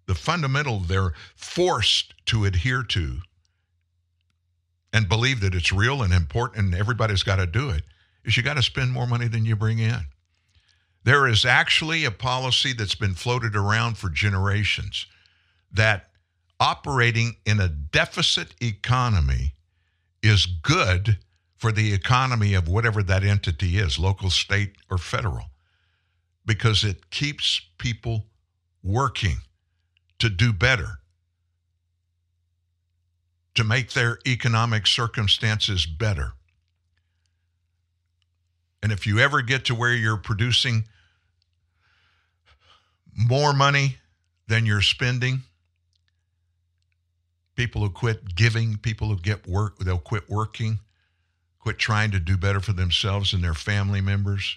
the fundamental they're forced to adhere to and believe that it's real and important and everybody's got to do it, is you got to spend more money than you bring in. There is actually a policy that's been floated around for generations that operating in a deficit economy is good for the economy of whatever that entity is, local, state, or federal, because it keeps people working to do better, to make their economic circumstances better. And if you ever get to where you're producing more money than you're spending, people who quit giving, people who get work, they'll quit working, quit trying to do better for themselves and their family members.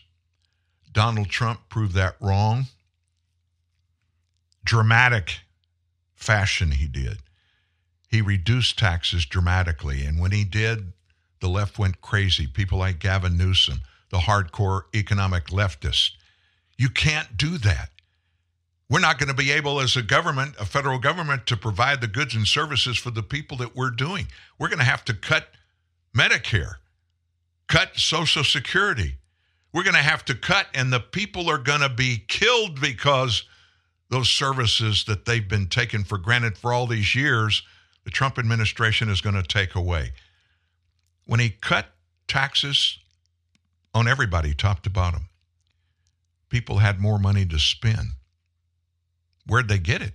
Donald Trump proved that wrong. Dramatic fashion he did. He reduced taxes dramatically, and when he did, the left went crazy. People like Gavin Newsom, the hardcore economic leftist. You can't do that. We're not going to be able as a government, a federal government, to provide the goods and services for the people that we're doing. We're going to have to cut Medicare, cut Social Security. We're going to have to cut, and the people are going to be killed because those services that they've been taken for granted for all these years, the Trump administration is going to take away. When he cut taxes on everybody, top to bottom, people had more money to spend. Where'd they get it?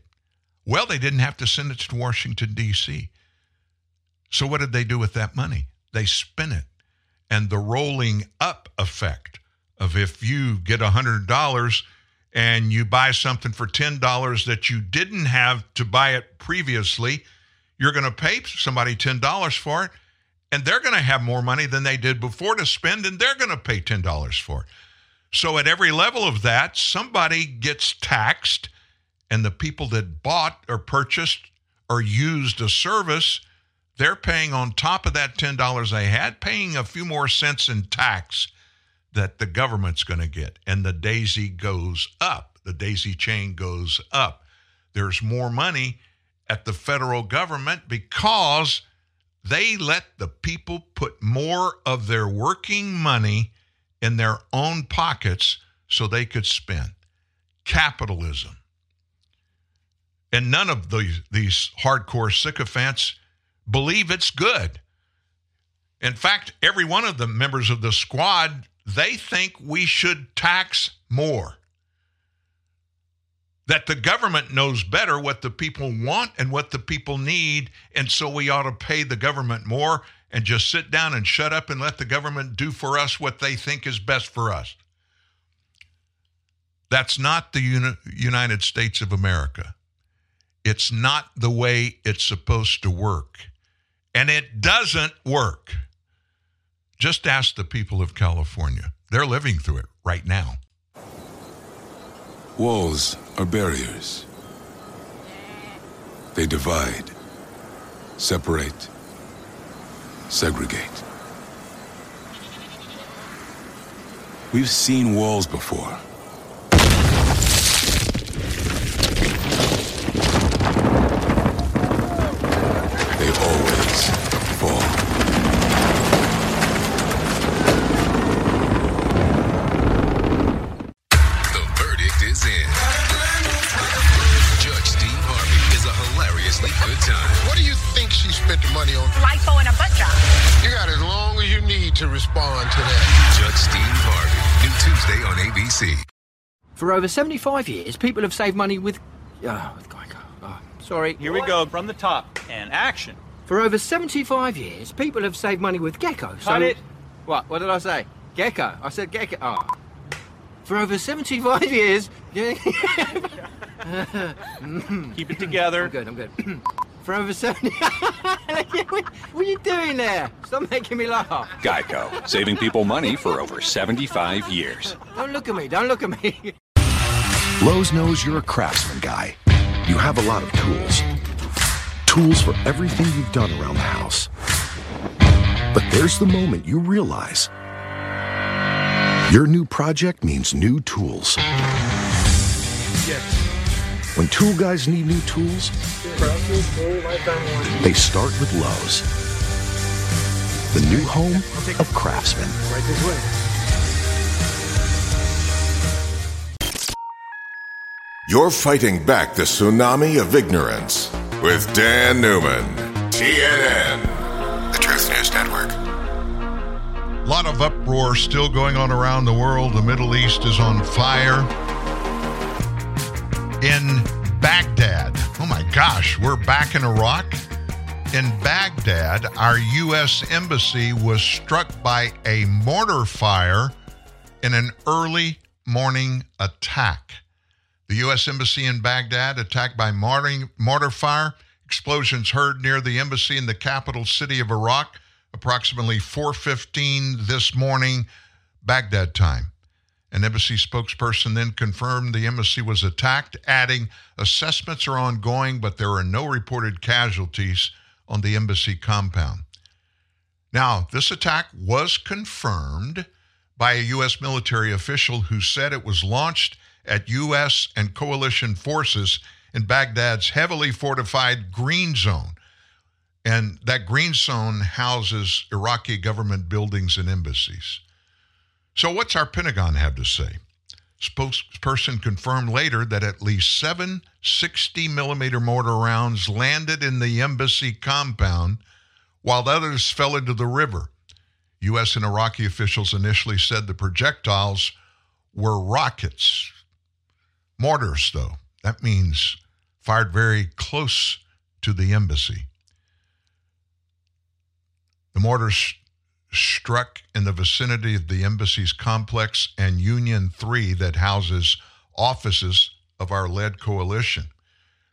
Well, they didn't have to send it to Washington, D.C. So what did they do with that money? They spent it. And the rolling up effect of if you get $100 and you buy something for $10 that you didn't have to buy it previously, you're going to pay somebody $10 for it, and they're going to have more money than they did before to spend, and they're going to pay $10 for it. So at every level of that, somebody gets taxed, and the people that bought or purchased or used a service, they're paying on top of that $10 they had, paying a few more cents in tax that the government's going to get. And the daisy goes up. The daisy chain goes up. There's more money at the federal government because they let the people put more of their working money in their own pockets so they could spend. Capitalism. And none of these hardcore sycophants believe it's good. In fact, every one of the members of the squad, they think we should tax more. That the government knows better what the people want and what the people need, and so we ought to pay the government more and just sit down and shut up and let the government do for us what they think is best for us. That's not the United States of America. It's not the way it's supposed to work. And it doesn't work. Just ask the people of California. They're living through it right now. Walls are barriers. They divide, separate, segregate. We've seen walls before. For over 75 years, people have saved money with Geico. Oh, sorry. Here we go, from the top, and action. For over 75 years, people have saved money with Gecko. Cut it. What? What did I say? Gecko. I said Gecko. Oh. For over 75 years... Keep it together. I'm good. For over 70... What are you doing there? Stop making me laugh. Geico. Saving people money for over 75 years. Don't look at me. Lowe's knows you're a craftsman guy. You have a lot of tools. Tools for everything you've done around the house. But there's the moment you realize your new project means new tools. Yes. When tool guys need new tools, they start with Lowe's. The new home of craftsmen. Right this way. You're fighting back the tsunami of ignorance with Dan Newman, TNN, the Truth News Network. A lot of uproar still going on around the world. The Middle East is on fire. In Baghdad, oh my gosh, we're back in Iraq. In Baghdad, our U.S. Embassy was struck by a mortar fire in an early morning attack. The U.S. Embassy in Baghdad attacked by mortar fire. Explosions heard near the embassy in the capital city of Iraq approximately 4:15 this morning, Baghdad time. An embassy spokesperson then confirmed the embassy was attacked, adding, assessments are ongoing, but there are no reported casualties on the embassy compound. Now, this attack was confirmed by a U.S. military official who said it was launched at U.S. and coalition forces in Baghdad's heavily fortified Green Zone. And that Green Zone houses Iraqi government buildings and embassies. So what's our Pentagon have to say? Spokesperson confirmed later that at least 7 60-millimeter mortar rounds landed in the embassy compound while others fell into the river. U.S. and Iraqi officials initially said the projectiles were rockets. Mortars, though. That means fired very close to the embassy. The mortars struck in the vicinity of the embassy's complex and Union 3 that houses offices of our led coalition,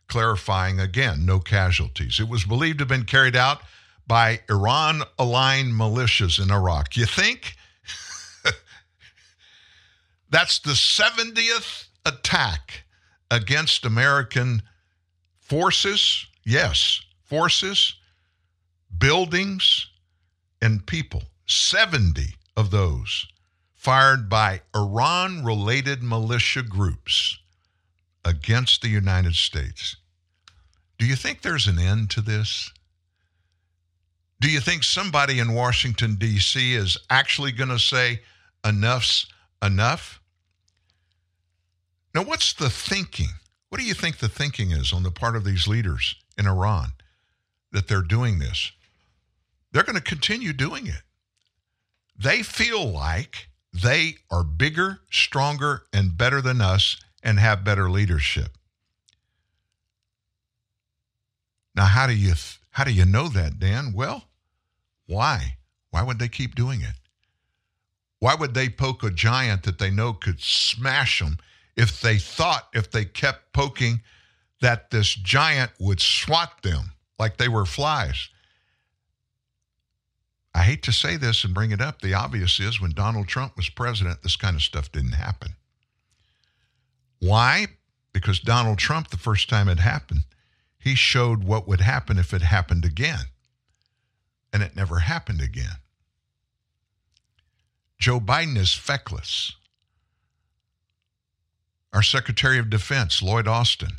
clarifying again, no casualties. It was believed to have been carried out by Iran-aligned militias in Iraq. You think? That's the 70th attack against American forces, yes, forces, buildings, and people. 70 of those fired by Iran-related militia groups against the United States. Do you think there's an end to this? Do you think somebody in Washington, D.C. is actually going to say enough's enough? Now, what's the thinking? What do you think the thinking is on the part of these leaders in Iran that they're doing this? They're going to continue doing it. They feel like they are bigger, stronger, and better than us and have better leadership. Now, how do you know that, Dan? Well, why? Why would they keep doing it? Why would they poke a giant that they know could smash them if they thought, if they kept poking, that this giant would swat them like they were flies? I hate to say this and bring it up. The obvious is when Donald Trump was president, this kind of stuff didn't happen. Why? Because Donald Trump, the first time it happened, he showed what would happen if it happened again. And it never happened again. Joe Biden is feckless. Our Secretary of Defense, Lloyd Austin,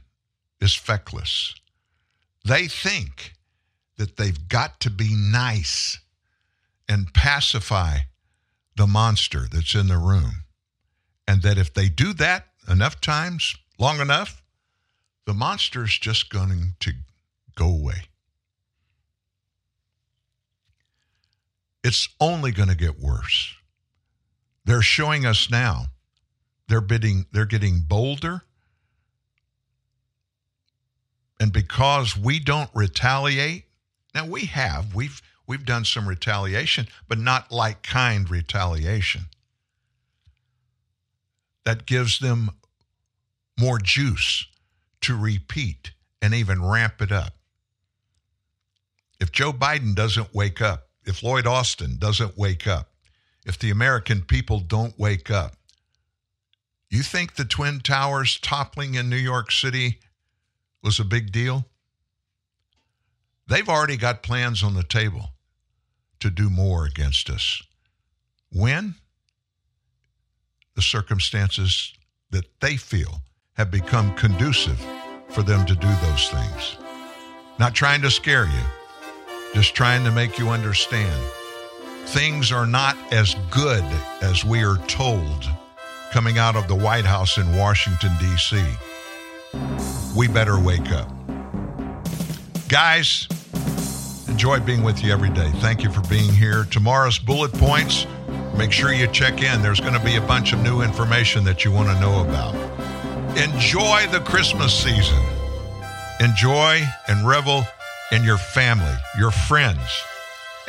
is feckless. They think that they've got to be nice and pacify the monster that's in the room. And that if they do that enough times, long enough, the monster's just going to go away. It's only going to get worse. They're showing us now. They're getting bolder. And because we don't retaliate, now we have. We've done some retaliation, but not like-kind retaliation. That gives them more juice to repeat and even ramp it up. If Joe Biden doesn't wake up, if Lloyd Austin doesn't wake up, if the American people don't wake up, you think the Twin Towers toppling in New York City was a big deal? They've already got plans on the table to do more against us. When? The circumstances that they feel have become conducive for them to do those things. Not trying to scare you, just trying to make you understand things are not as good as we are told coming out of the White House in Washington, D.C. We better wake up. Guys, enjoy being with you every day. Thank you for being here. Tomorrow's bullet points, make sure you check in. There's going to be a bunch of new information that you want to know about. Enjoy the Christmas season. Enjoy and revel in your family, your friends.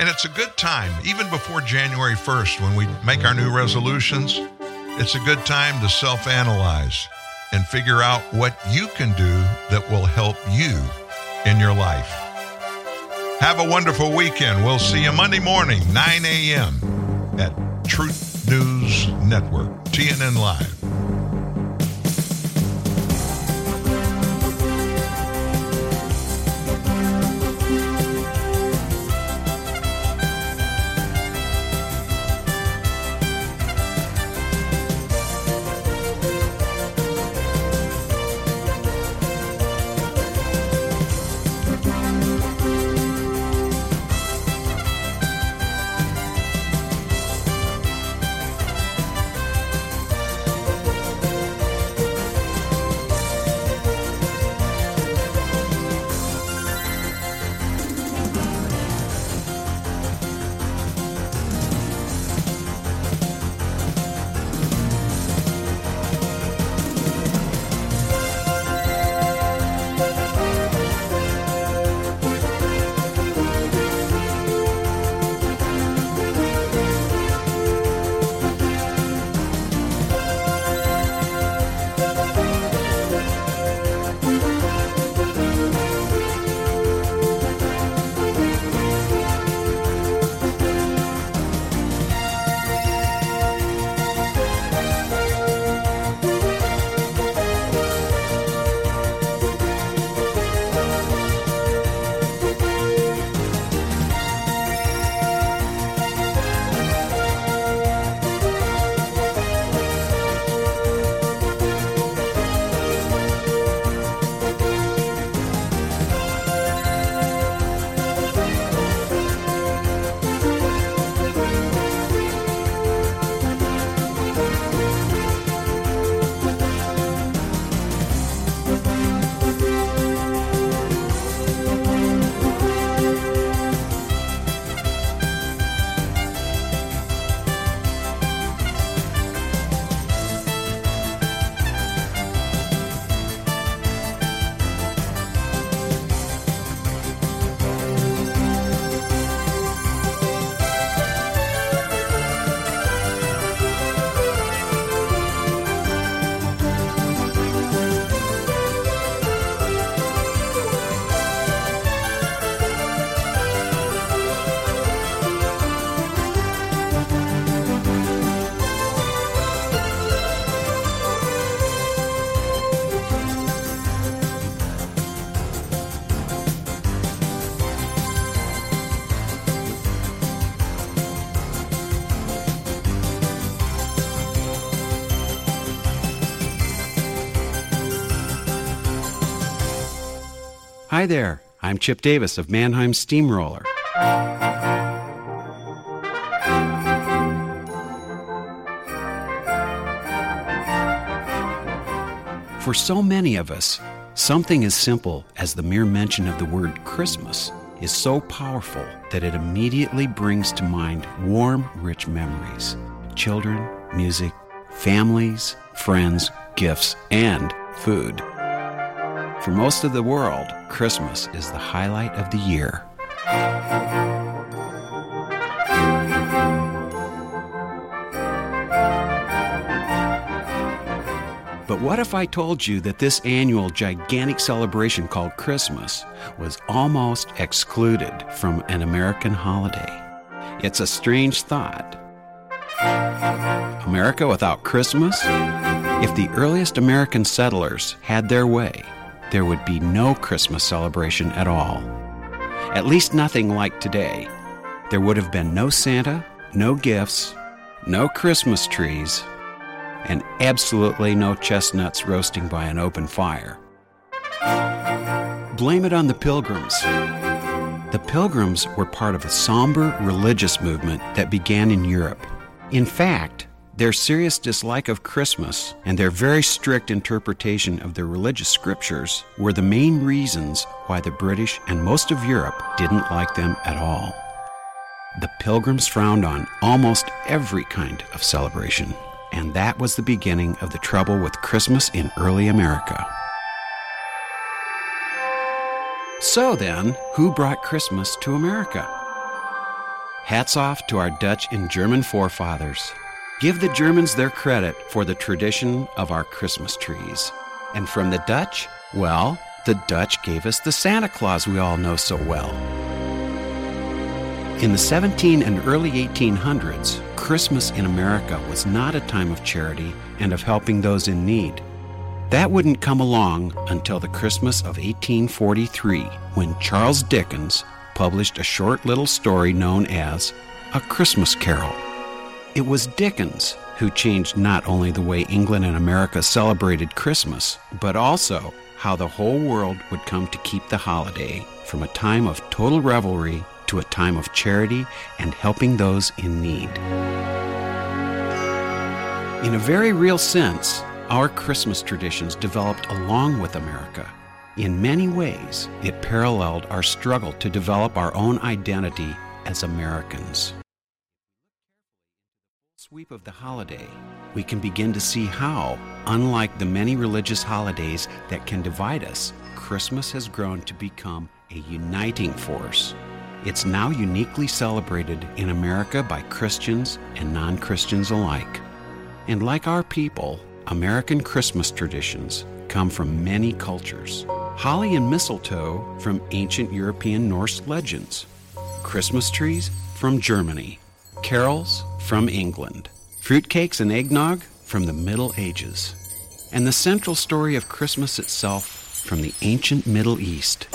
And it's a good time, even before January 1st, when we make our new resolutions. It's a good time to self-analyze and figure out what you can do that will help you in your life. Have a wonderful weekend. We'll see you Monday morning, 9 a.m. at Truth News Network, TNN Live. Hi there, I'm Chip Davis of Mannheim Steamroller. For so many of us, something as simple as the mere mention of the word Christmas is so powerful that it immediately brings to mind warm, rich memories. Children, music, families, friends, gifts, and food. For most of the world, Christmas is the highlight of the year. But what if I told you that this annual gigantic celebration called Christmas was almost excluded from an American holiday? It's a strange thought. America without Christmas? If the earliest American settlers had their way, there would be no Christmas celebration at all. At least nothing like today. There would have been no Santa, no gifts, no Christmas trees, and absolutely no chestnuts roasting by an open fire. Blame it on the Pilgrims. The Pilgrims were part of a somber religious movement that began in Europe. In fact, their serious dislike of Christmas and their very strict interpretation of their religious scriptures were the main reasons why the British and most of Europe didn't like them at all. The Pilgrims frowned on almost every kind of celebration, and that was the beginning of the trouble with Christmas in early America. So then, who brought Christmas to America? Hats off to our Dutch and German forefathers. Give the Germans their credit for the tradition of our Christmas trees. And from the Dutch, well, the Dutch gave us the Santa Claus we all know so well. In the 1700s and early 1800s, Christmas in America was not a time of charity and of helping those in need. That wouldn't come along until the Christmas of 1843, when Charles Dickens published a short little story known as A Christmas Carol. It was Dickens who changed not only the way England and America celebrated Christmas, but also how the whole world would come to keep the holiday from a time of total revelry to a time of charity and helping those in need. In a very real sense, our Christmas traditions developed along with America. In many ways, it paralleled our struggle to develop our own identity as Americans. Sweep of the holiday, we can begin to see how, unlike the many religious holidays that can divide us, Christmas has grown to become a uniting force. It's now uniquely celebrated in America by Christians and non-Christians alike. And like our people, American Christmas traditions come from many cultures. Holly and mistletoe from ancient European Norse legends. Christmas trees from Germany. Carols from England, fruitcakes and eggnog from the Middle Ages, and the central story of Christmas itself from the ancient Middle East.